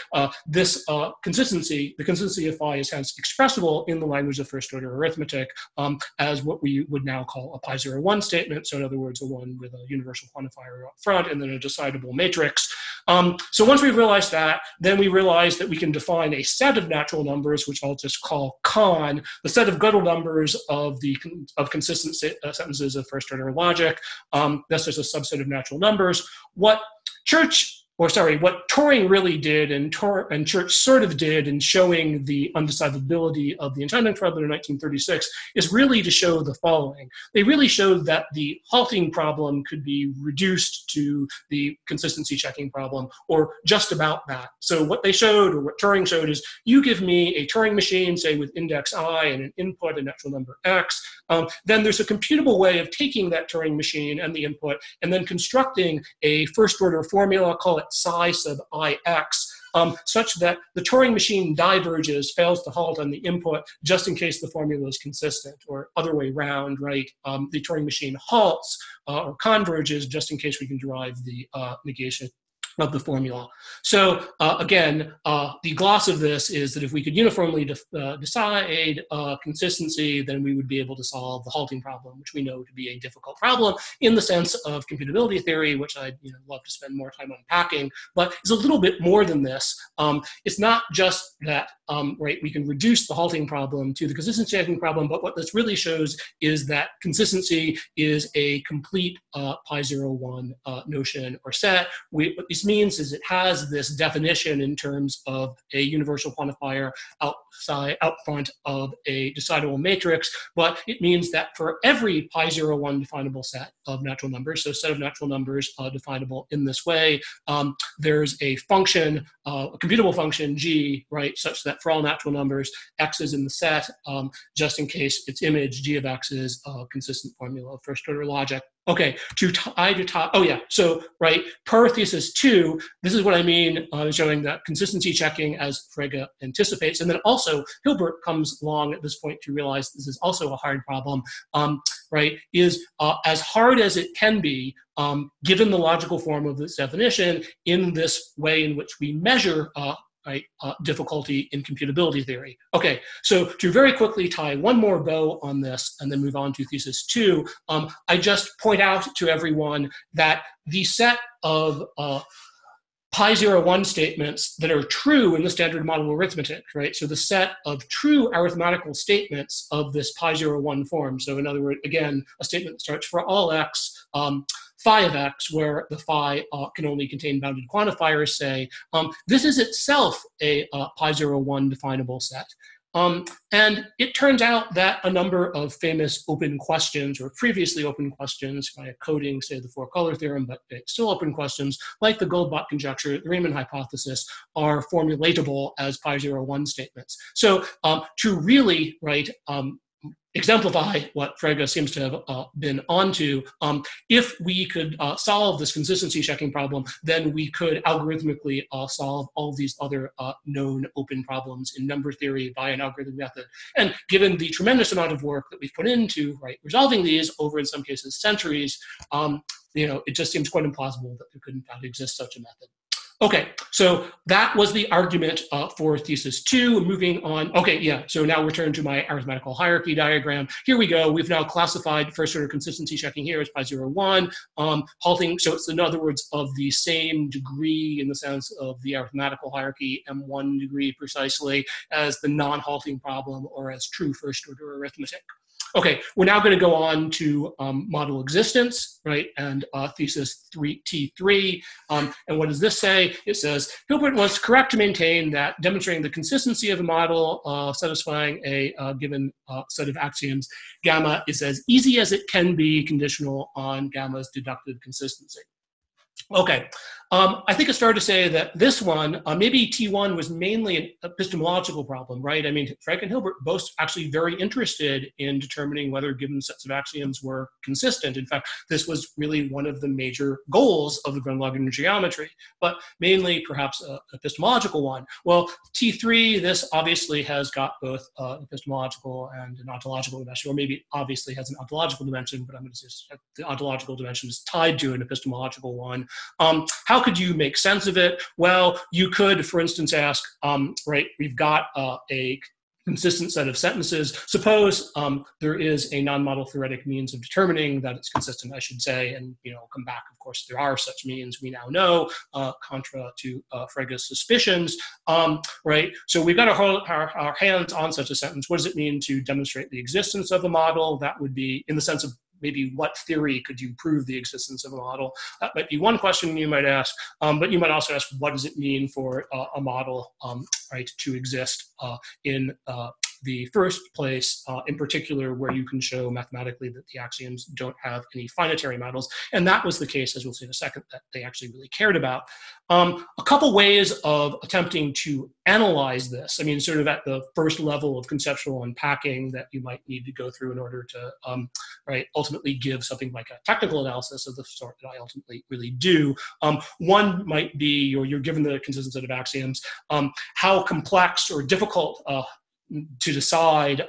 this consistency, the consistency of phi, is hence expressible in the language of first order arithmetic as what we would now call a pi0-1 statement. So in other words, a one with a universal quantifier up front and then a decidable matrix. So once we realize that, then we realize that we can define a set of natural numbers, which I'll just call con, the set of Gödel numbers of the consistent sentences of first order logic. That's just a subset of natural numbers. What what Turing really did and Church sort of did in showing the undecidability of the Entscheidungsproblem in 1936 is really to show the following. They really showed that the halting problem could be reduced to the consistency checking problem, or just about that. So what they showed, or what Turing showed, is you give me a Turing machine, say with index I and an input, a natural number X, then there's a computable way of taking that Turing machine and the input and then constructing a first order formula, call it psi sub ix, such that the Turing machine diverges, fails to halt on the input, just in case the formula is consistent, or other way around, right? The Turing machine halts or converges, just in case we can derive the negation of the formula. So again, the gloss of this is that if we could uniformly decide consistency, then we would be able to solve the halting problem, which we know to be a difficult problem in the sense of computability theory, which I'd love to spend more time unpacking, but it's a little bit more than this. It's not just that right, we can reduce the halting problem to the consistency checking problem, but what this really shows is that consistency is a complete pi0-1 notion or set. What this means is it has this definition in terms of a universal quantifier out front of a decidable matrix, but it means that for every pi0-1 definable set of natural numbers, so set of natural numbers definable in this way, there's a function, a computable function g, right, such that set for all natural numbers, x is in the set, just in case its image, g of x, is a consistent formula of first order logic. Okay, to tie to top, oh yeah, so right, per thesis 2, this is what I mean showing that consistency checking as Frege anticipates, and then also Hilbert comes along at this point to realize this is also a hard problem, right, is as hard as it can be, given the logical form of this definition, in this way in which we measure difficulty in computability theory. Okay, so to very quickly tie one more bow on this and then move on to thesis 2, I just point out to everyone that the set of pi 0, 1 statements that are true in the standard model arithmetic, right? So the set of true arithmetical statements of this pi 0, 1 form. So in other words, again, a statement that starts for all x, phi of x, where the phi can only contain bounded quantifiers, say, this is itself a pi 0, 1 definable set. And it turns out that a number of famous open questions, or previously open questions via coding, say the four-color theorem, but it's still open questions, like the Goldbach conjecture, the Riemann hypothesis, are formulatable as pi 0, 1 statements. So to really, right, exemplify what Frege seems to have been onto, if we could solve this consistency checking problem, then we could algorithmically solve all these other known open problems in number theory by an algorithmic method. And given the tremendous amount of work that we've put into, right, resolving these over, in some cases, centuries, you know, it just seems quite implausible that there couldn't exist such a method. Okay, so that was the argument for thesis 2. Moving on, okay, yeah, so now we're turned to my arithmetical hierarchy diagram. Here we go. We've now classified first order consistency checking here as pi 0, 1. Halting, so it's in other words of the same degree in the sense of the arithmetical hierarchy, M1 degree precisely, as the non-halting problem or as true first order arithmetic. Okay, we're now going to go on to model existence, right, and thesis 3T3. And what does this say? It says, Hilbert was correct to maintain that demonstrating the consistency of a model satisfying a given set of axioms, gamma, is as easy as it can be conditional on gamma's deductive consistency. Okay, I think it's fair to say that this one, maybe T1 was mainly an epistemological problem, right? I mean, Frege and Hilbert both actually very interested in determining whether given sets of axioms were consistent. In fact, this was really one of the major goals of the Grundlagen der Geometrie, but mainly perhaps an epistemological one. Well, T3, this obviously has got both epistemological and an ontological dimension, or maybe it obviously has an ontological dimension, but I'm going to say the ontological dimension is tied to an epistemological one. How could you make sense of it? Well, you could, for instance, ask, right, we've got a consistent set of sentences. Suppose there is a non-model theoretic means of determining that it's consistent, I should say, and, you know, come back, of course, there are such means we now know, contra to Frege's suspicions, right? So we've got to hold our hands on such a sentence. What does it mean to demonstrate the existence of a model? That would be in the sense of maybe what theory could you prove the existence of a model? That might be one question you might ask, but you might also ask, what does it mean for a model, right, to exist in the first place, in particular, where you can show mathematically that the axioms don't have any finitary models. And that was the case, as we'll see in a second, that they actually really cared about. A couple ways of attempting to analyze this. I mean, sort of at the first level of conceptual unpacking that you might need to go through in order to, right, ultimately give something like a technical analysis of the sort that I ultimately really do. One might be, or you're given the consistent set of axioms, how complex or difficult to decide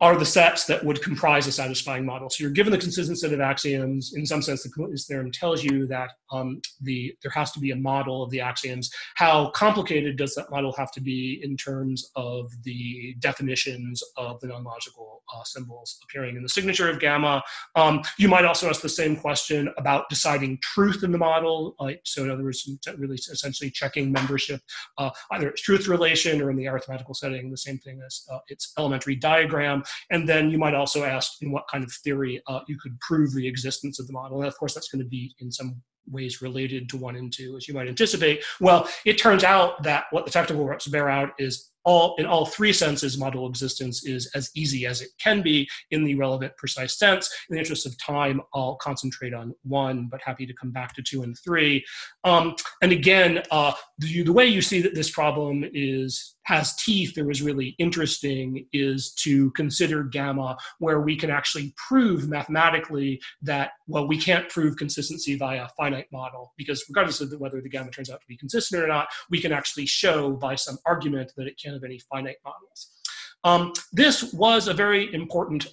are the sets that would comprise a satisfying model. So you're given the consistent set of axioms. In some sense, the completeness theorem tells you that there has to be a model of the axioms. How complicated does that model have to be in terms of the definitions of the non-logical symbols appearing in the signature of gamma? You might also ask the same question about deciding truth in the model. So in other words, really essentially checking membership, either its truth relation or in the arithmetical setting, the same thing as its elementary diagram. And then you might also ask in what kind of theory you could prove the existence of the model. And of course, that's going to be in some ways related to 1 and 2, as you might anticipate. Well, it turns out that what the technical works bear out is in all three senses, model existence is as easy as it can be in the relevant precise sense. In the interest of time, I'll concentrate on one, but happy to come back to two and three. And again, the way you see that this problem has teeth that was really interesting is to consider gamma, where we can actually prove mathematically that, well, we can't prove consistency via a finite model, because regardless of whether the gamma turns out to be consistent or not, we can actually show by some argument that it can't have any finite models. This was a very important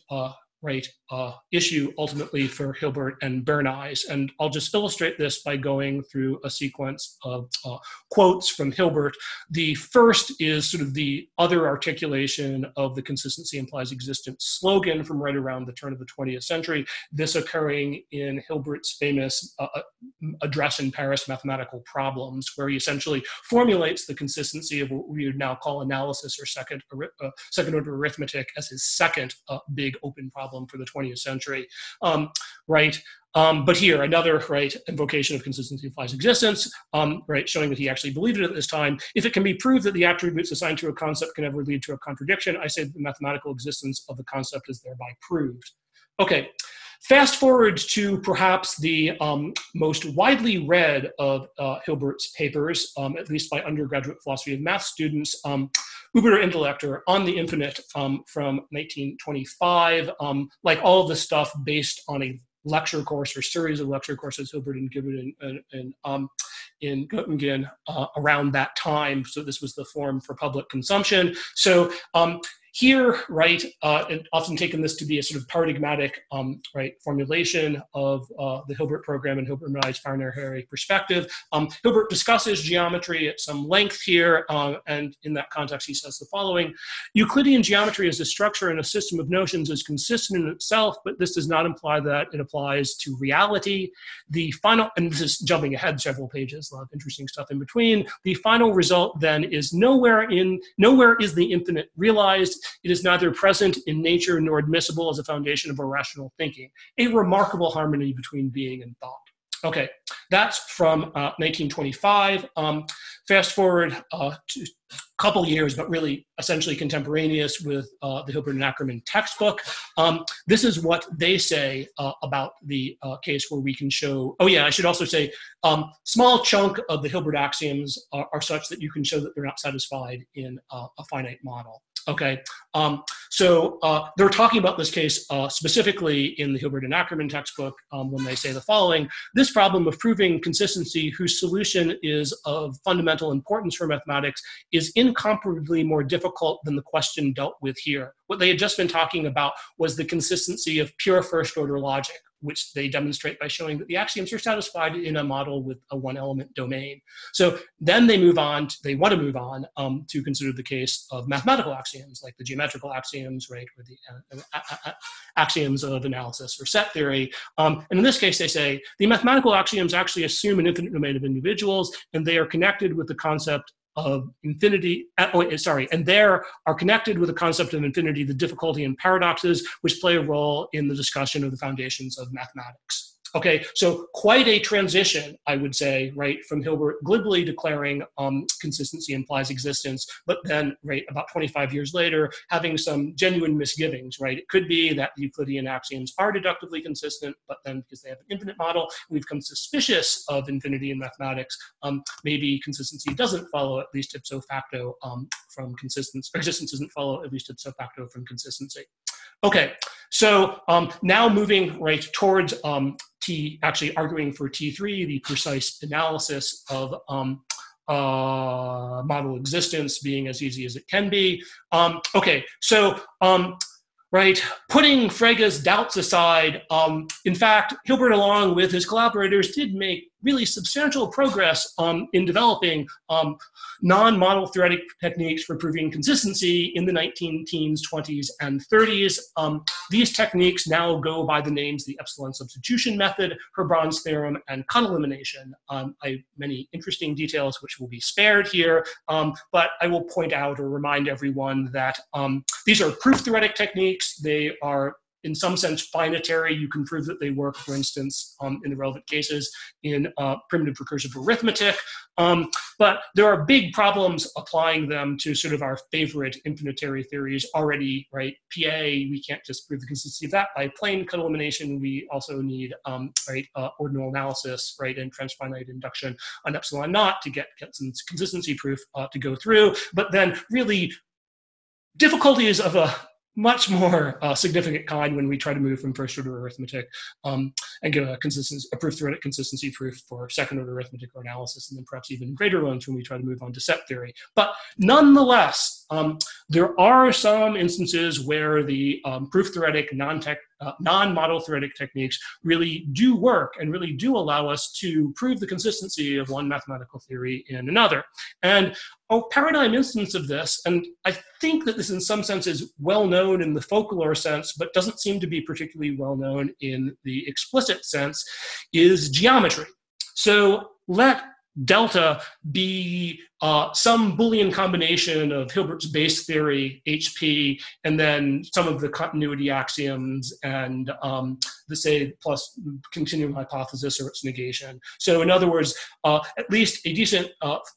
issue ultimately for Hilbert and Bernays. And I'll just illustrate this by going through a sequence of quotes from Hilbert. The first is sort of the other articulation of the consistency implies existence slogan from right around the turn of the 20th century, this occurring in Hilbert's famous address in Paris, Mathematical Problems, where he essentially formulates the consistency of what we would now call analysis or second-order arithmetic as his second big open problem for the 20th century, but here another invocation of consistency implies existence, showing that he actually believed it at this time. If it can be proved that the attributes assigned to a concept can never lead to a contradiction, I say that the mathematical existence of the concept is thereby proved. Okay. Fast forward to perhaps the most widely read of Hilbert's papers, at least by undergraduate philosophy of math students, Über der Intellekt, or On the Infinite, from 1925, like all of the stuff based on a lecture course or series of lecture courses Hilbert and Gibbon in Göttingen around that time. So this was the form for public consumption. So here, and often taken this to be a sort of paradigmatic, formulation of the Hilbert program and Hilbert and Bernays' Ferney-Harry perspective. Hilbert discusses geometry at some length here, and in that context, he says the following: Euclidean geometry as a structure and a system of notions is consistent in itself, but this does not imply that it applies to reality. The final, and this is jumping ahead several pages, a lot of interesting stuff in between. The final result then is nowhere is the infinite realized. It is neither present in nature nor admissible as a foundation of irrational thinking. A remarkable harmony between being and thought. Okay, that's from 1925. Fast forward to a couple years, but really essentially contemporaneous with the Hilbert and Ackermann textbook. This is what they say about the case where we can show, oh yeah, I should also say, small chunk of the Hilbert axioms are such that you can show that they're not satisfied in a finite model. Okay, so they're talking about this case specifically in the Hilbert and Ackermann textbook when they say the following: this problem of proving consistency, whose solution is of fundamental importance for mathematics, is incomparably more difficult than the question dealt with here. What they had just been talking about was the consistency of pure first-order logic, which they demonstrate by showing that the axioms are satisfied in a model with a one-element domain. So then they want to move on to consider the case of mathematical axioms, like the geometrical axioms, or the axioms of analysis or set theory. And in this case, they say, the mathematical axioms actually assume an infinite domain of individuals, and they are connected with the concept of infinity, and there are connected with the concept of infinity the difficulty and paradoxes which play a role in the discussion of the foundations of mathematics. Okay, so quite a transition, I would say, from Hilbert glibly declaring consistency implies existence, but then, about 25 years later, having some genuine misgivings, It could be that the Euclidean axioms are deductively consistent, but then because they have an infinite model, we've become suspicious of infinity in mathematics. Maybe consistency doesn't follow, at least ipso facto, from consistency, or existence doesn't follow, at least ipso facto, from consistency. Okay, so now moving towards arguing for T3, the precise analysis of model existence being as easy as it can be. Putting Frege's doubts aside, in fact, Hilbert, along with his collaborators, did make really substantial progress in developing non-model theoretic techniques for proving consistency in the 1910s, 20s, and 30s. These techniques now go by the names the epsilon substitution method, Herbrand's theorem, and cut elimination. Many interesting details which will be spared here, but I will point out or remind everyone that these are proof theoretic techniques. They are in some sense binary. You can prove that they work, for instance, in the relevant cases in primitive recursive arithmetic. But there are big problems applying them to sort of our favorite infinitary theories already, right? PA, we can't just prove the consistency of that by plane elimination. We also need ordinal analysis, right, and transfinite induction on epsilon naught to get some consistency proof to go through. But then really difficulties of a much more significant kind when we try to move from first order arithmetic and give a proof theoretic consistency proof for second order arithmetic or analysis, and then perhaps even greater ones when we try to move on to set theory. But nonetheless, there are some instances where the proof theoretic non-model theoretic techniques really do work and really do allow us to prove the consistency of one mathematical theory in another. And a paradigm instance of this, and I think that this in some sense is well known in the folklore sense, but doesn't seem to be particularly well known in the explicit sense, is geometry. So let delta be some Boolean combination of Hilbert's base theory, HP, and then some of the continuity axioms and the say plus continuum hypothesis or its negation. So in other words, at least a decent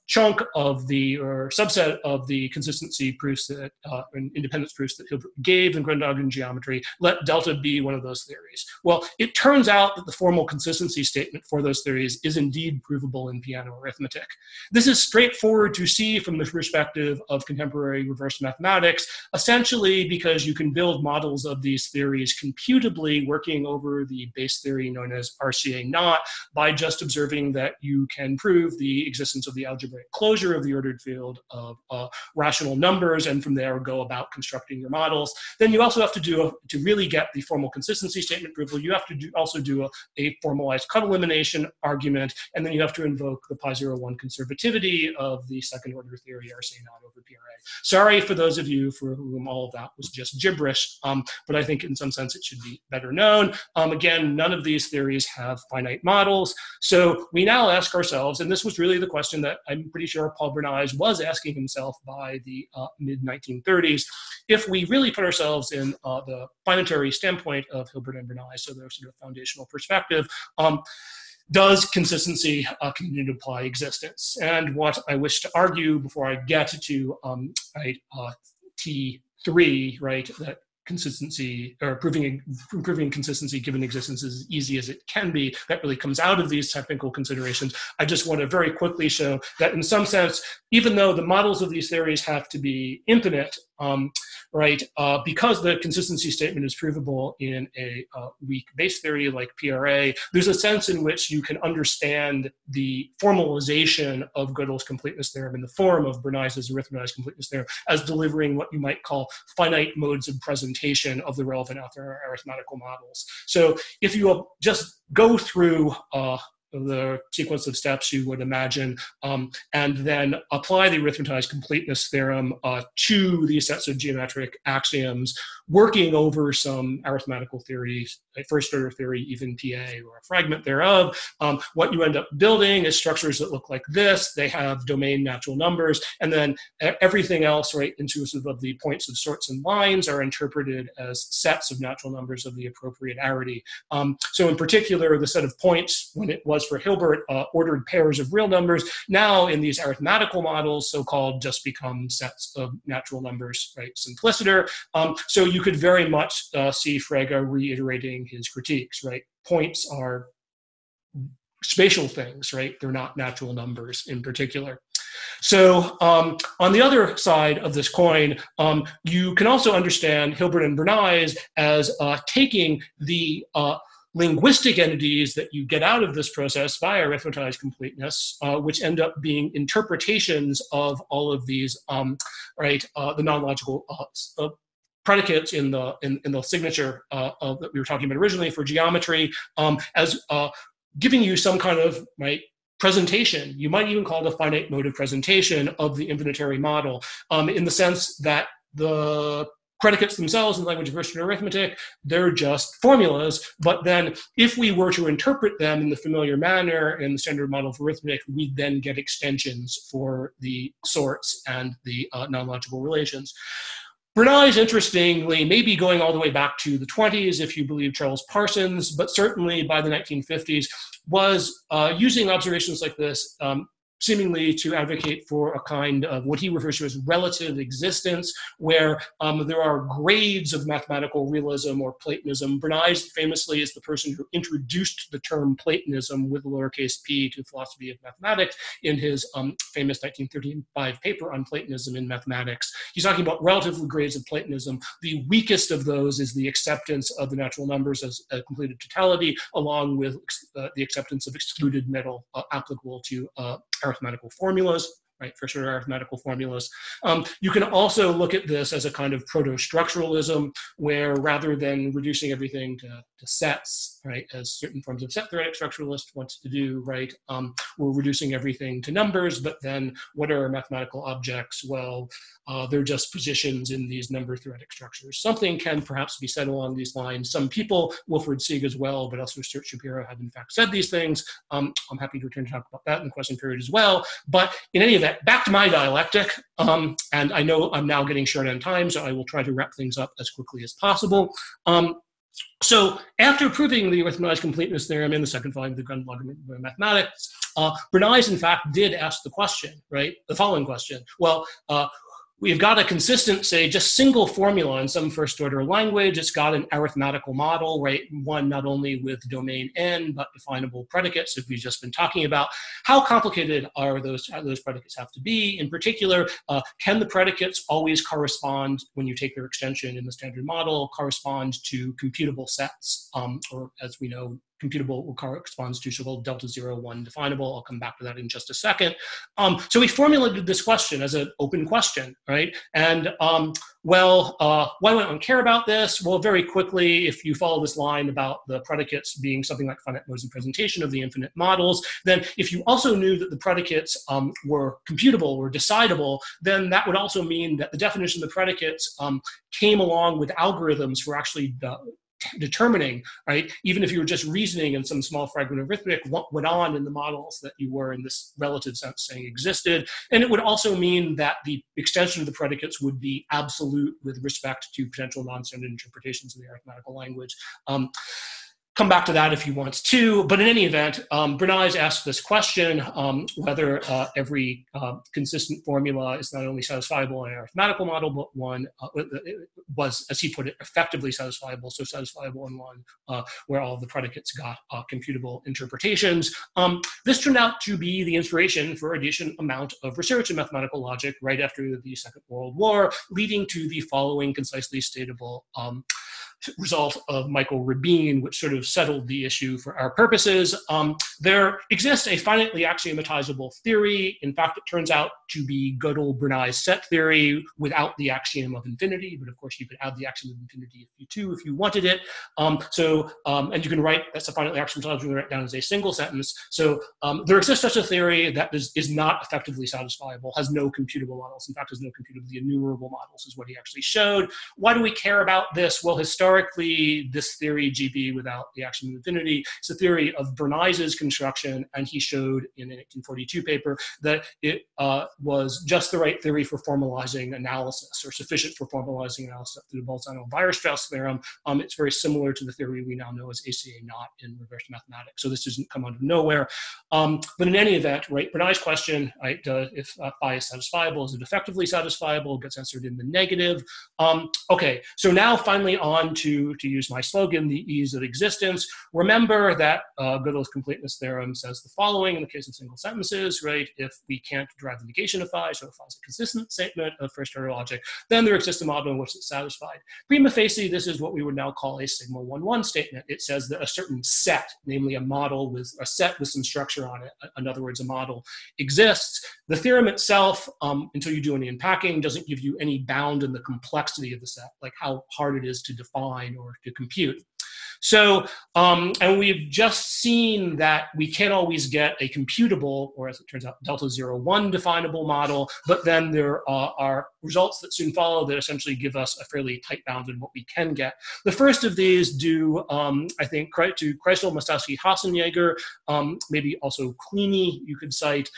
chunk of the, or subset of the consistency proofs that, and independence proofs that Hilbert gave in Grundlagen geometry, let delta be one of those theories. Well, it turns out that the formal consistency statement for those theories is indeed provable in Peano arithmetic. This is straightforward to see from the perspective of contemporary reverse mathematics, essentially because you can build models of these theories computably working over the base theory known as RCA0 by just observing that you can prove the existence of the algebraic closure of the ordered field of rational numbers, and from there go about constructing your models. Then you also have to do, to really get the formal consistency statement approval, you have to also do a formalized cut elimination argument, and then you have to invoke the pi01 conservativity of the second order theory RCA0 over PRA. Sorry for those of you for whom all of that was just gibberish, but I think in some sense it should be better known. Again, none of these theories have finite models. So we now ask ourselves, and this was really the question that I'm pretty sure Paul Bernays was asking himself by the mid-1930s, if we really put ourselves in the binary standpoint of Hilbert and Bernays, so their sort of foundational perspective, does consistency continue to apply existence? And what I wish to argue before I get to T3, right, that consistency, or improving consistency given existence is as easy as it can be, that really comes out of these technical considerations. I just want to very quickly show that in some sense, even though the models of these theories have to be infinite, because the consistency statement is provable in a weak base theory like PRA, there's a sense in which you can understand the formalization of Gödel's completeness theorem in the form of Bernays' arithmetized completeness theorem as delivering what you might call finite modes of presentation of the relevant arithmetical models. So if you just go through the sequence of steps you would imagine, and then apply the arithmetized completeness theorem to these sets of geometric axioms, working over some arithmetical theories, like first order theory, even PA or a fragment thereof. What you end up building is structures that look like this. They have domain natural numbers, and then everything else, right, intuitive of the points of sorts and lines are interpreted as sets of natural numbers of the appropriate arity. So in particular, the set of points, when it was for Hilbert, ordered pairs of real numbers, now in these arithmetical models, so-called, just become sets of natural numbers, right, simpliciter. So you could very much see Frege reiterating his critiques, right? Points are spatial things, right? They're not natural numbers in particular. So on the other side of this coin, you can also understand Hilbert and Bernays as taking the linguistic entities that you get out of this process via arithmetized completeness, which end up being interpretations of all of these, the non-logical predicates in the signature that we were talking about originally for geometry, as giving you some kind of, right, presentation. You might even call it a finite mode of presentation of the infinitary model, in the sense that the predicates themselves in the language of first order arithmetic, they're just formulas, but then if we were to interpret them in the familiar manner in the standard model of arithmetic, we then get extensions for the sorts and the non-logical relations. Bernays, interestingly, may be going all the way back to the 20s, if you believe Charles Parsons, but certainly by the 1950s, was using observations like this seemingly to advocate for a kind of what he refers to as relative existence, where there are grades of mathematical realism or Platonism. Bernays famously is the person who introduced the term Platonism with lowercase p to philosophy of mathematics in his famous 1935 paper on Platonism in mathematics. He's talking about relative grades of Platonism. The weakest of those is the acceptance of the natural numbers as a completed totality, along with the acceptance of excluded metal applicable to arithmetical formulas, right, for sure arithmetical formulas. You can also look at this as a kind of proto-structuralism, where rather than reducing everything to sets, right, as certain forms of set theoretic structuralist wants to do, right, we're reducing everything to numbers, but then what are mathematical objects? Well, they're just positions in these number theoretic structures. Something can perhaps be said along these lines. Some people, Wilfred Sieg as well, but also Stuart Shapiro, have in fact said these things. I'm happy to return to talk about that in the question period as well. But in any event, back to my dialectic, and I know I'm now getting short on time, so I will try to wrap things up as quickly as possible. So after proving the arithmetized completeness theorem in the second volume of the Grundlagen der Mathematik, Bernays in fact did ask the question, right, the following question. Well, we've got a consistent, say, just single formula in some first order language. It's got an arithmetical model, right? One not only with domain N, but definable predicates, as we've just been talking about. How complicated are those predicates have to be? In particular, can the predicates always correspond, when you take their extension in the standard model, correspond to computable sets, or as we know, computable corresponds to so-called delta 0, 1 definable. I'll come back to that in just a second. So we formulated this question as an open question, right? And why would anyone care about this? Well, very quickly, if you follow this line about the predicates being something like finite modes of presentation of the infinite models, then if you also knew that the predicates were computable or decidable, then that would also mean that the definition of the predicates came along with algorithms for actually determining, right, even if you were just reasoning in some small fragment of arithmetic, what went on in the models that you were in this relative sense saying existed. And it would also mean that the extension of the predicates would be absolute with respect to potential non-standard interpretations of the arithmetical language. Come back to that if you want to, but in any event, Bernays asked this question, whether every consistent formula is not only satisfiable in an arithmetical model, but one was, as he put it, effectively satisfiable, so satisfiable in one where all the predicates got computable interpretations. This turned out to be the inspiration for a decent amount of research in mathematical logic right after the Second World War, leading to the following concisely statable result of Michael Rabin, which sort of settled the issue for our purposes. There exists a finitely axiomatizable theory. In fact, it turns out to be Gödel-Bernays set theory without the axiom of infinity, but of course you could add the axiom of infinity if you wanted it. And you can write, that's a finitely axiomatizable, you can write down as a single sentence. So there exists such a theory that is not effectively satisfiable, has no computable models. In fact, has no computably enumerable models is what he actually showed. Why do we care about this? Well, historically, this theory, GB without the axiom of infinity, is a theory of Bernays' construction, and he showed in a 1942 paper that it was just the right theory for formalizing analysis, or sufficient for formalizing analysis through the Bolzano-Weierstrass theorem. It's very similar to the theory we now know as ACA-naught in reverse mathematics, so this doesn't come out of nowhere. But in any event, right, Bernays' question, right, if phi is satisfiable, is it effectively satisfiable, gets answered in the negative. Okay, so now finally on to use my slogan, the ease of existence. Remember that Gödel's completeness theorem says the following in the case of single sentences, right? If we can't derive the negation of phi, so if phi is a consistent statement of first order logic, then there exists a model in which it's satisfied. Prima facie, this is what we would now call a sigma 1-1 statement. It says that a certain set, namely a model with a set with some structure on it, in other words, a model, exists. The theorem itself, until you do any unpacking, doesn't give you any bound in the complexity of the set, like how hard it is to define or to compute. So, and we've just seen that we can't always get a computable, or as it turns out, delta 0, 1 definable model, but then there are results that soon follow that essentially give us a fairly tight bound in what we can get. The first of these due, I think, to Kreisel, Mostowski, Hassenjaeger, maybe also Kleene, you could cite,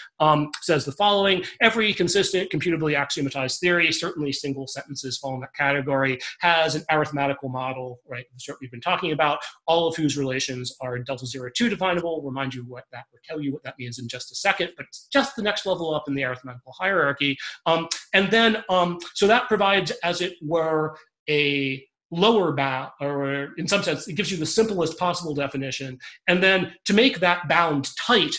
says the following: every consistent, computably axiomatized theory, certainly single sentences fall in that category, has an arithmetical model, right, the sort we've been talking about, all of whose relations are delta 0, 2 definable. Remind you what that, or tell you what that means in just a second, but it's just the next level up in the arithmetical hierarchy. And then, so that provides, as it were, a lower bound, or in some sense, it gives you the simplest possible definition. And then to make that bound tight,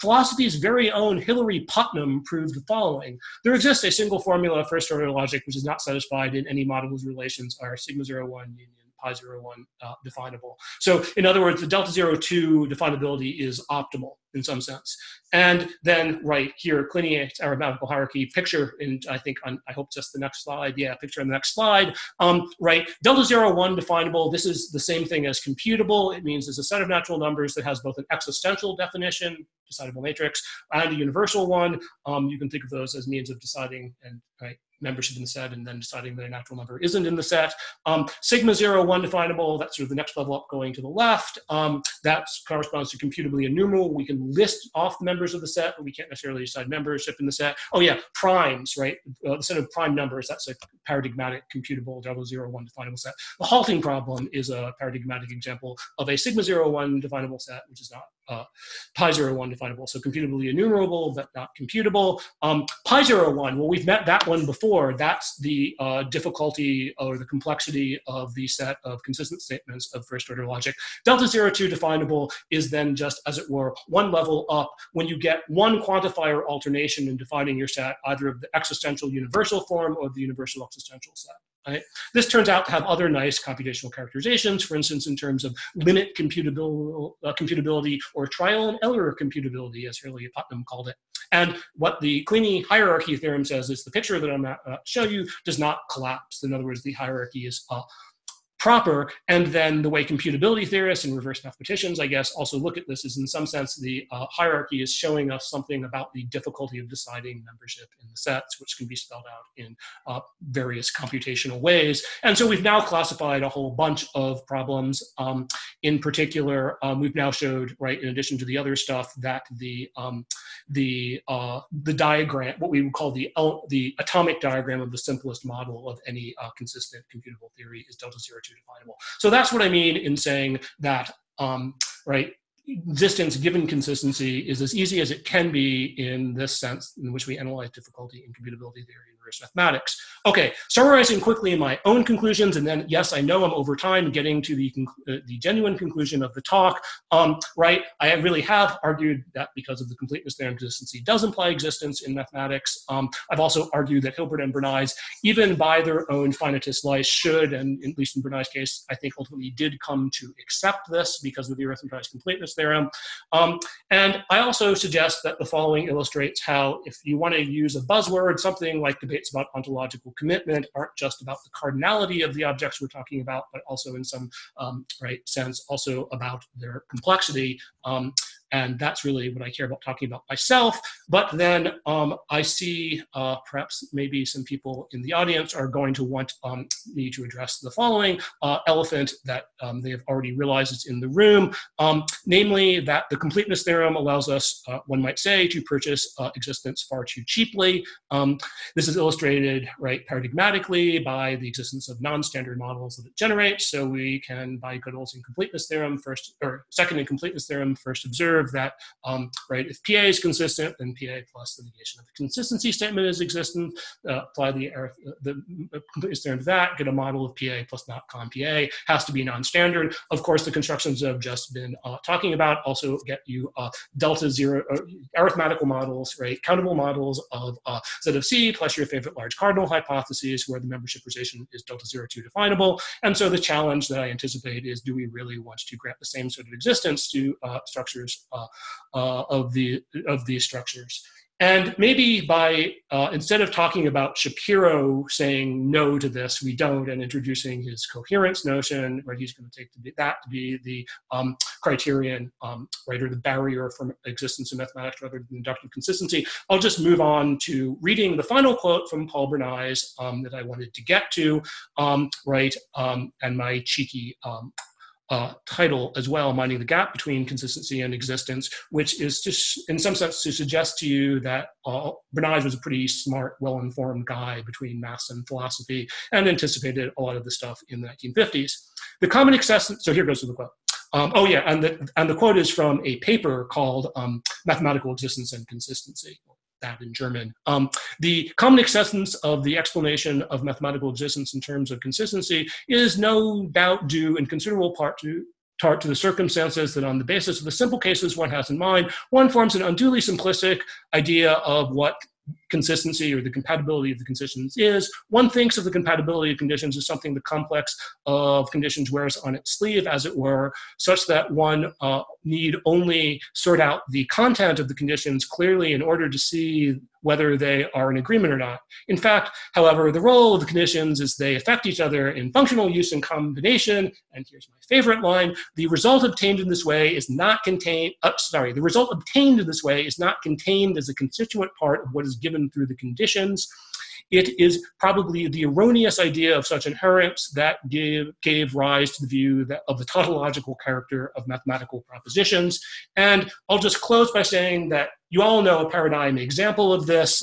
philosophy's very own Hilary Putnam proved the following: there exists a single formula of first order logic which is not satisfied in any model whose relations are sigma 0,1 union pi 0,1 definable. So in other words, the delta 0,2 definability is optimal in some sense. And then right here, Kleene's arithmetical hierarchy picture, and I think on, I hope just the next slide, yeah, picture on the next slide, right, delta 0,1 definable, this is the same thing as computable. It means there's a set of natural numbers that has both an existential definition, decidable matrix, and a universal one. You can think of those as means of deciding, and right, membership in the set, and then deciding that a natural number isn't in the set. Sigma 0,1 definable, that's sort of the next level up going to the left. That corresponds to computably enumerable. We can list off the members of the set, but we can't necessarily decide membership in the set. Oh yeah, primes, right? The set of prime numbers, that's a paradigmatic computable double 0,1 definable set. The halting problem is a paradigmatic example of a sigma 0,1 definable set, which is not pi 0,1 definable. So computably enumerable, but not computable. Pi 0,1, well, we've met that one before. That's the difficulty or the complexity of the set of consistent statements of first order logic. Delta 0,2 definable is then just, as it were, one level up when you get one quantifier alternation in defining your set, either of the existential universal form or the universal existential set. Right. This turns out to have other nice computational characterizations, for instance, in terms of limit computability or trial and error computability, as Hilary Putnam called it. And what the Kleene hierarchy theorem says is the picture that I'm going to show you does not collapse. In other words, the hierarchy is proper, and then the way computability theorists and reverse mathematicians, I guess, also look at this is, in some sense, the hierarchy is showing us something about the difficulty of deciding membership in the sets, which can be spelled out in various computational ways. And so we've now classified a whole bunch of problems. In particular, we've now showed, right, in addition to the other stuff, that the diagram, what we would call the atomic diagram of the simplest model of any consistent computable theory, is delta 0,2 definable. So that's what I mean in saying that, right, existence given consistency is as easy as it can be in this sense in which we analyze difficulty in computability theory and reverse mathematics. Okay, summarizing quickly my own conclusions, and then, yes, I know I'm over time getting to the genuine conclusion of the talk, right? I really have argued that because of the completeness theorem, consistency does imply existence in mathematics. I've also argued that Hilbert and Bernays, even by their own finitist lies, should, and at least in Bernays' case, I think ultimately did come to accept this because of the arithmetized completeness theorem. And I also suggest that the following illustrates how, if you want to use a buzzword, something like debates about ontological commitment aren't just about the cardinality of the objects we're talking about, but also in some right sense also about their complexity. And that's really what I care about talking about myself. But then I see perhaps maybe some people in the audience are going to want me to address the following elephant that they have already realized is in the room, namely that the completeness theorem allows us, one might say, to purchase existence far too cheaply. This is illustrated, right, paradigmatically by the existence of non-standard models that it generates. So we can, by Gödel's incompleteness theorem, first, or second incompleteness theorem, first observe that, right, if PA is consistent, then PA plus the negation of the consistency statement is existent, apply the completeness theorem to that, get a model of PA plus not con PA, has to be non-standard. Of course, the constructions I've just been talking about also get you delta zero arithmetical models, right, countable models of set of C plus your favorite large cardinal hypotheses where the membership relation is delta 0,2 definable. And so the challenge that I anticipate is, do we really want to grant the same sort of existence to structures of these structures? And maybe by, instead of talking about Shapiro saying no to this, we don't, and introducing his coherence notion, right, he's going to take that to be the criterion, right, or the barrier for existence in mathematics rather than inductive consistency. I'll just move on to reading the final quote from Paul Bernays that I wanted to get to, right, and my cheeky title as well, Minding the Gap Between Consistency and Existence, which is just in some sense to suggest to you that Bernays was a pretty smart, well-informed guy between maths and philosophy, and anticipated a lot of the stuff in the 1950s. The common acceptance, so here goes to the quote. Oh yeah, and the quote is from a paper called Mathematical Existence and Consistency, that in German. The common acceptance of the explanation of mathematical existence in terms of consistency is no doubt due in considerable part to the circumstances that on the basis of the simple cases one has in mind, one forms an unduly simplistic idea of what consistency or the compatibility of the conditions is. One thinks of the compatibility of conditions as something the complex of conditions wears on its sleeve, as it were, such that one need only sort out the content of the conditions clearly in order to see whether they are in agreement or not. In fact, however, the role of the conditions is they affect each other in functional use and combination, and here's my favorite line, the result obtained in this way is not contained, the result obtained in this way is not contained as a constituent part of what is given through the conditions. It is probably the erroneous idea of such inherence that gave rise to the view of the tautological character of mathematical propositions. And I'll just close by saying that you all know a paradigm example of this.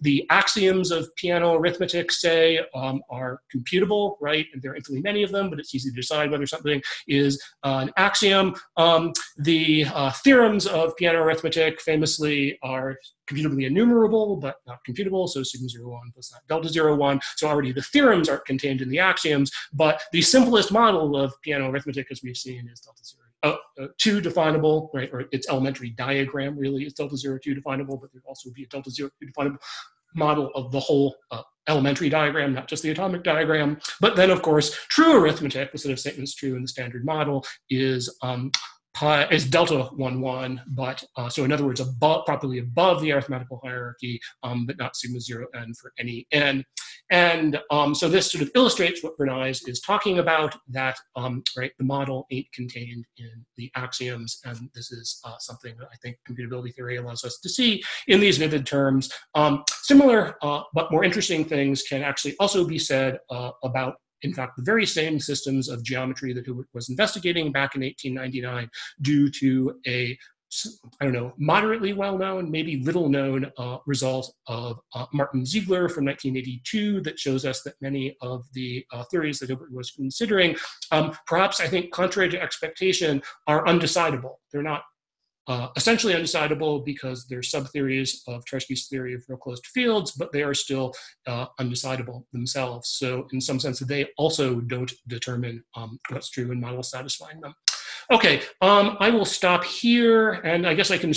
The axioms of Peano arithmetic, say, are computable, right? And there are infinitely many of them, but it's easy to decide whether something is an axiom. The theorems of Peano arithmetic famously are computably enumerable, but not computable, so sigma 0,1 plus delta 0,1. So already the theorems aren't contained in the axioms, but the simplest model of Peano arithmetic, as we've seen, is delta 0,2 definable, right? Or its elementary diagram really is delta 0,2 definable, but there would also be a delta 0,2 definable model of the whole elementary diagram, not just the atomic diagram. But then, of course, true arithmetic, the set of statements true in the standard model, is delta 1,1, but so in other words, above, properly above the arithmetical hierarchy, but not sigma 0n for any n. And so this sort of illustrates what Bernays is talking about, that right, the model ain't contained in the axioms, and this is something that I think computability theory allows us to see in these vivid terms. Similar but more interesting things can actually also be said about, in fact, the very same systems of geometry that Hilbert was investigating back in 1899 due to a, I don't know, moderately well-known, maybe little-known result of Martin Ziegler from 1982 that shows us that many of the theories that Hilbert was considering, perhaps, I think, contrary to expectation, are undecidable. They're not essentially undecidable because they're sub-theories of Tversky's theory of real closed fields, but they are still undecidable themselves. So in some sense, they also don't determine what's true in models satisfying them. Okay, I will stop here, and I guess I can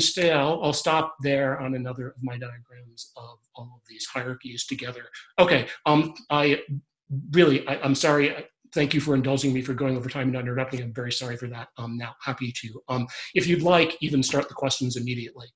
stay, I'll stop there on another of my diagrams of all of these hierarchies together. Okay, I'm sorry. Thank you for indulging me for going over time and interrupting. I'm very sorry for that. I'm now happy to, if you'd like, even start the questions immediately.